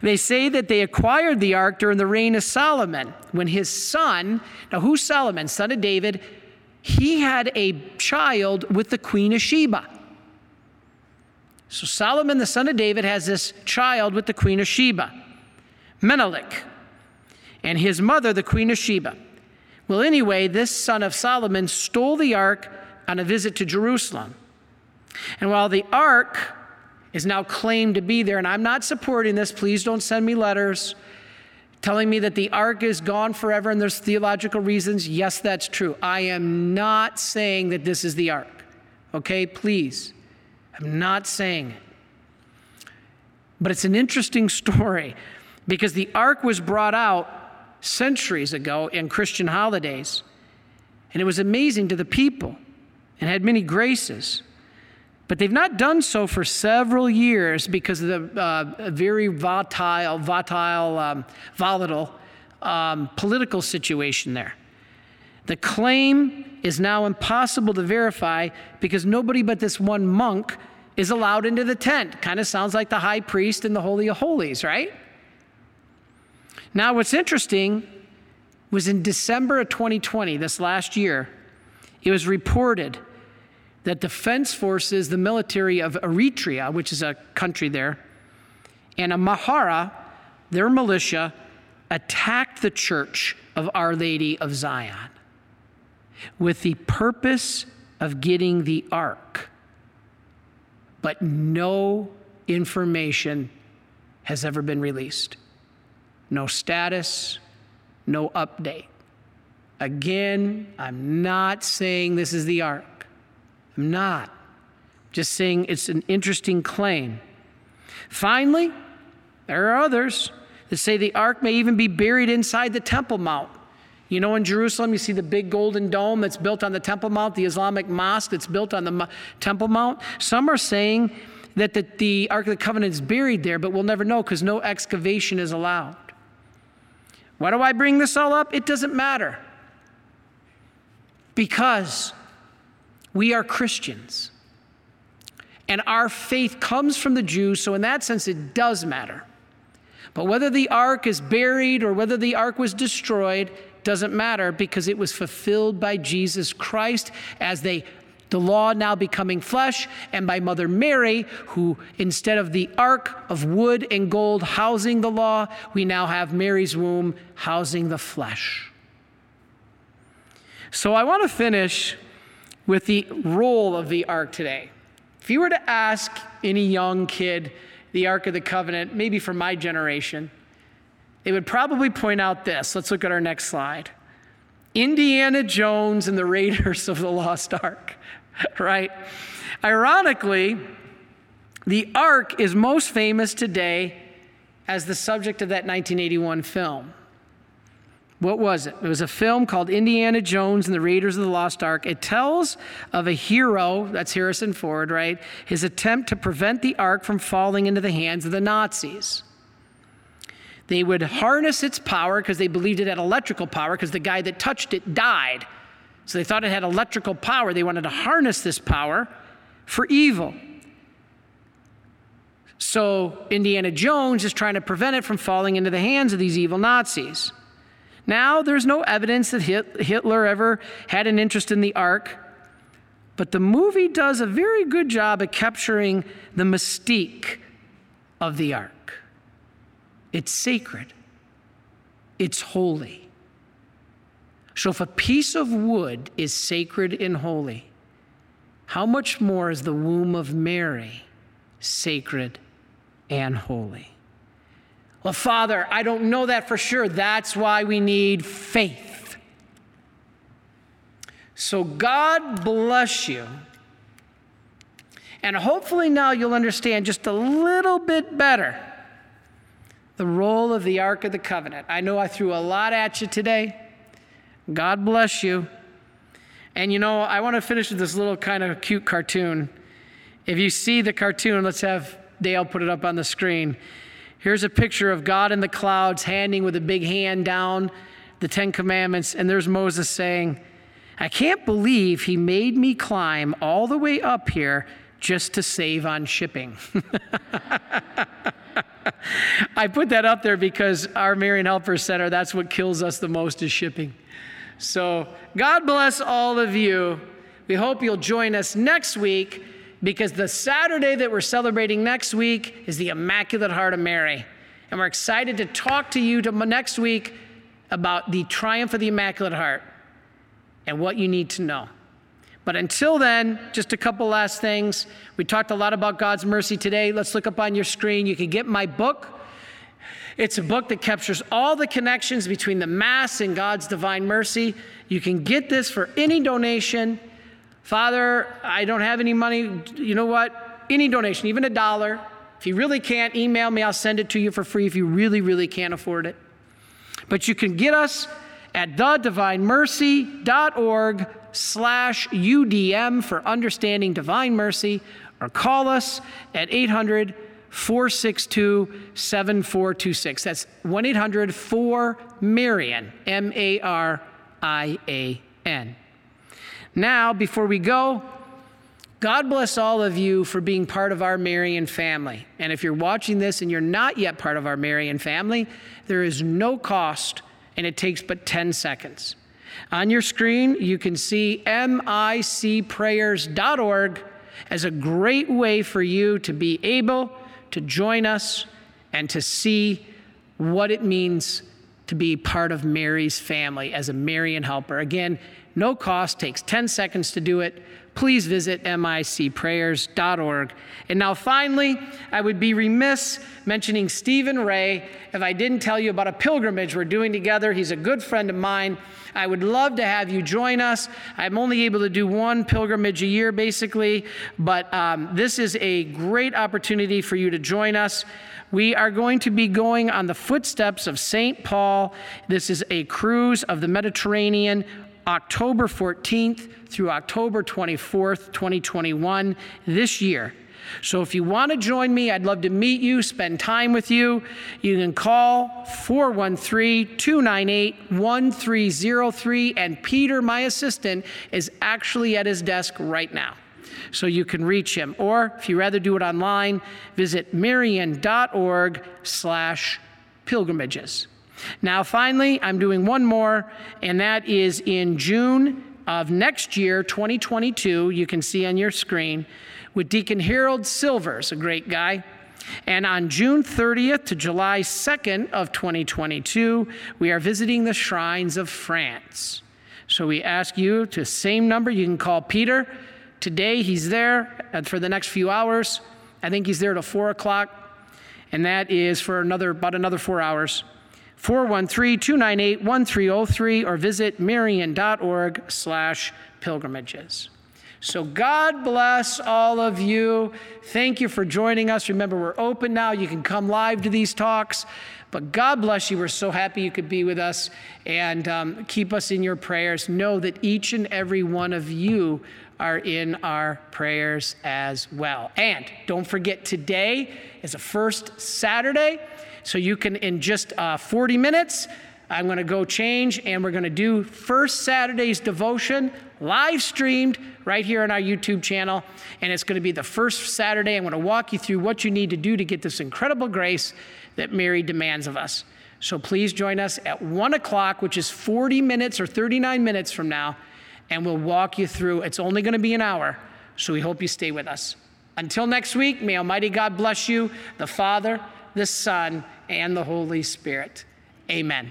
They say that they acquired the Ark during the reign of Solomon, when his son, now who's Solomon, son of David, he had a child with the Queen of Sheba. So Solomon, the son of David, has this child with the Queen of Sheba, Menelik, and his mother, the Queen of Sheba. Well, anyway, this son of Solomon stole the ark on a visit to Jerusalem. And while the ark is now claimed to be there, and I'm not supporting this, please don't send me letters telling me that the ark is gone forever and there's theological reasons. Yes, that's true. I am not saying that this is the ark, okay? Please, I'm not saying it. But it's an interesting story, because the ark was brought out centuries ago in Christian holidays, and it was amazing to the people and had many graces. But they've not done so for several years because of the uh, very volatile, volatile, um, volatile um, political situation there. The claim is now impossible to verify because nobody but this one monk is allowed into the tent. Kind of sounds like the high priest in the Holy of Holies, right? Now, what's interesting was in December of twenty twenty, this last year, it was reported that defense forces, the military of Eritrea, which is a country there, and a Amhara, their militia, attacked the Church of Our Lady of Zion with the purpose of getting the ark. But no information has ever been released. No status, no update. Again, I'm not saying this is the ark. I'm not. Just saying it's an interesting claim. Finally, there are others that say the ark may even be buried inside the Temple Mount. You know, in Jerusalem, you see the big golden dome that's built on the Temple Mount, the Islamic mosque that's built on the Mo- Temple Mount. Some are saying that the, the Ark of the Covenant is buried there, but we'll never know because no excavation is allowed. Why do I bring this all up? It doesn't matter. Because we are Christians. And our faith comes from the Jews, so in that sense it does matter. But whether the ark is buried or whether the ark was destroyed doesn't matter, because it was fulfilled by Jesus Christ as they, the law now becoming flesh, and by Mother Mary, who instead of the ark of wood and gold housing the law, we now have Mary's womb housing the flesh. So I want to finish with the role of the ark today. If you were to ask any young kid the Ark of the Covenant, maybe from my generation, they would probably point out this. Let's look at our next slide. Indiana Jones and the Raiders of the Lost Ark, right? Ironically, the Ark is most famous today as the subject of that nineteen eighty-one film. What was it? It was a film called Indiana Jones and the Raiders of the Lost Ark. It tells of a hero, that's Harrison Ford, right? His attempt to prevent the Ark from falling into the hands of the Nazis. They would harness its power because they believed it had electrical power, because the guy that touched it died. So they thought it had electrical power. They wanted to harness this power for evil. So Indiana Jones is trying to prevent it from falling into the hands of these evil Nazis. Now, there's no evidence that Hitler ever had an interest in the Ark, but the movie does a very good job at capturing the mystique of the Ark. It's sacred. It's holy. So if a piece of wood is sacred and holy, how much more is the womb of Mary sacred and holy? Well, Father, I don't know that for sure. That's why we need faith. So God bless you. And hopefully now you'll understand just a little bit better the role of the Ark of the Covenant. I know I threw a lot at you today. God bless you. And you know, I want to finish with this little kind of cute cartoon. If you see the cartoon, let's have Dale put it up on the screen. Here's a picture of God in the clouds handing with a big hand down the Ten Commandments, and there's Moses saying, I can't believe he made me climb all the way up here just to save on shipping. I put that up there because our Marian Helper Center, that's what kills us the most is shipping. So God bless all of you. We hope you'll join us next week, because the Saturday that we're celebrating next week is the Immaculate Heart of Mary. And we're excited to talk to you to next week about the triumph of the Immaculate Heart and what you need to know. But until then, just a couple last things. We talked a lot about God's mercy today. Let's look up on your screen. You can get my book. It's a book that captures all the connections between the Mass and God's divine mercy. You can get this for any donation. Father, I don't have any money. You know what? Any donation, even a dollar. If you really can't, email me. I'll send it to you for free if you really, really can't afford it. But you can get us at the divine mercy dot org slash U D M for Understanding Divine Mercy, or call us at eight hundred, four six two, seven four two six. That's one eight hundred, four Marian, M A R I A N. Now, before we go, God bless all of you for being part of our Marian family. And if you're watching this and you're not yet part of our Marian family, there is no cost, and it takes but ten seconds. On your screen, you can see mic prayers dot org as a great way for you to be able to join us and to see what it means to be part of Mary's family as a Marian helper. Again, no cost, takes ten seconds to do it. Please visit mic prayers dot org. And now finally, I would be remiss mentioning Stephen Ray if I didn't tell you about a pilgrimage we're doing together. He's a good friend of mine. I would love to have you join us. I'm only able to do one pilgrimage a year, basically, but um, this is a great opportunity for you to join us. We are going to be going on the footsteps of Saint Paul. This is a cruise of the Mediterranean, October fourteenth through October twenty-fourth, twenty twenty-one, this year. So if you want to join me, I'd love to meet you, spend time with you. You can call four one three, two nine eight, one three zero three, and Peter, my assistant, is actually at his desk right now, so you can reach him. Or if you'd rather do it online, visit marian.org slash pilgrimages. Now, finally, I'm doing one more, and that is in June of next year, twenty twenty-two, you can see on your screen, with Deacon Harold Silvers, a great guy. And on June thirtieth to July second of twenty twenty-two, we are visiting the shrines of France. So we ask you to same number. You can call Peter. Today, he's there for the next few hours. I think he's there till four o'clock, and that is for another about another four hours. four one three, two nine eight, one three zero three, or visit marian.org slash pilgrimages. So God bless all of you. Thank you for joining us. Remember, we're open now. You can come live to these talks. But God bless you. We're so happy you could be with us. And um, keep us in your prayers. Know that each and every one of you are in our prayers as well. And don't forget, today is a first Saturday. So you can, in just uh, forty minutes, I'm going to go change, and we're going to do First Saturday's devotion, live streamed right here on our YouTube channel. And it's going to be the first Saturday. I'm going to walk you through what you need to do to get this incredible grace that Mary demands of us. So please join us at one o'clock, which is forty minutes or thirty-nine minutes from now, and we'll walk you through. It's only going to be an hour, so we hope you stay with us. Until next week, may Almighty God bless you, the Father, the Son, and the Holy Spirit. Amen.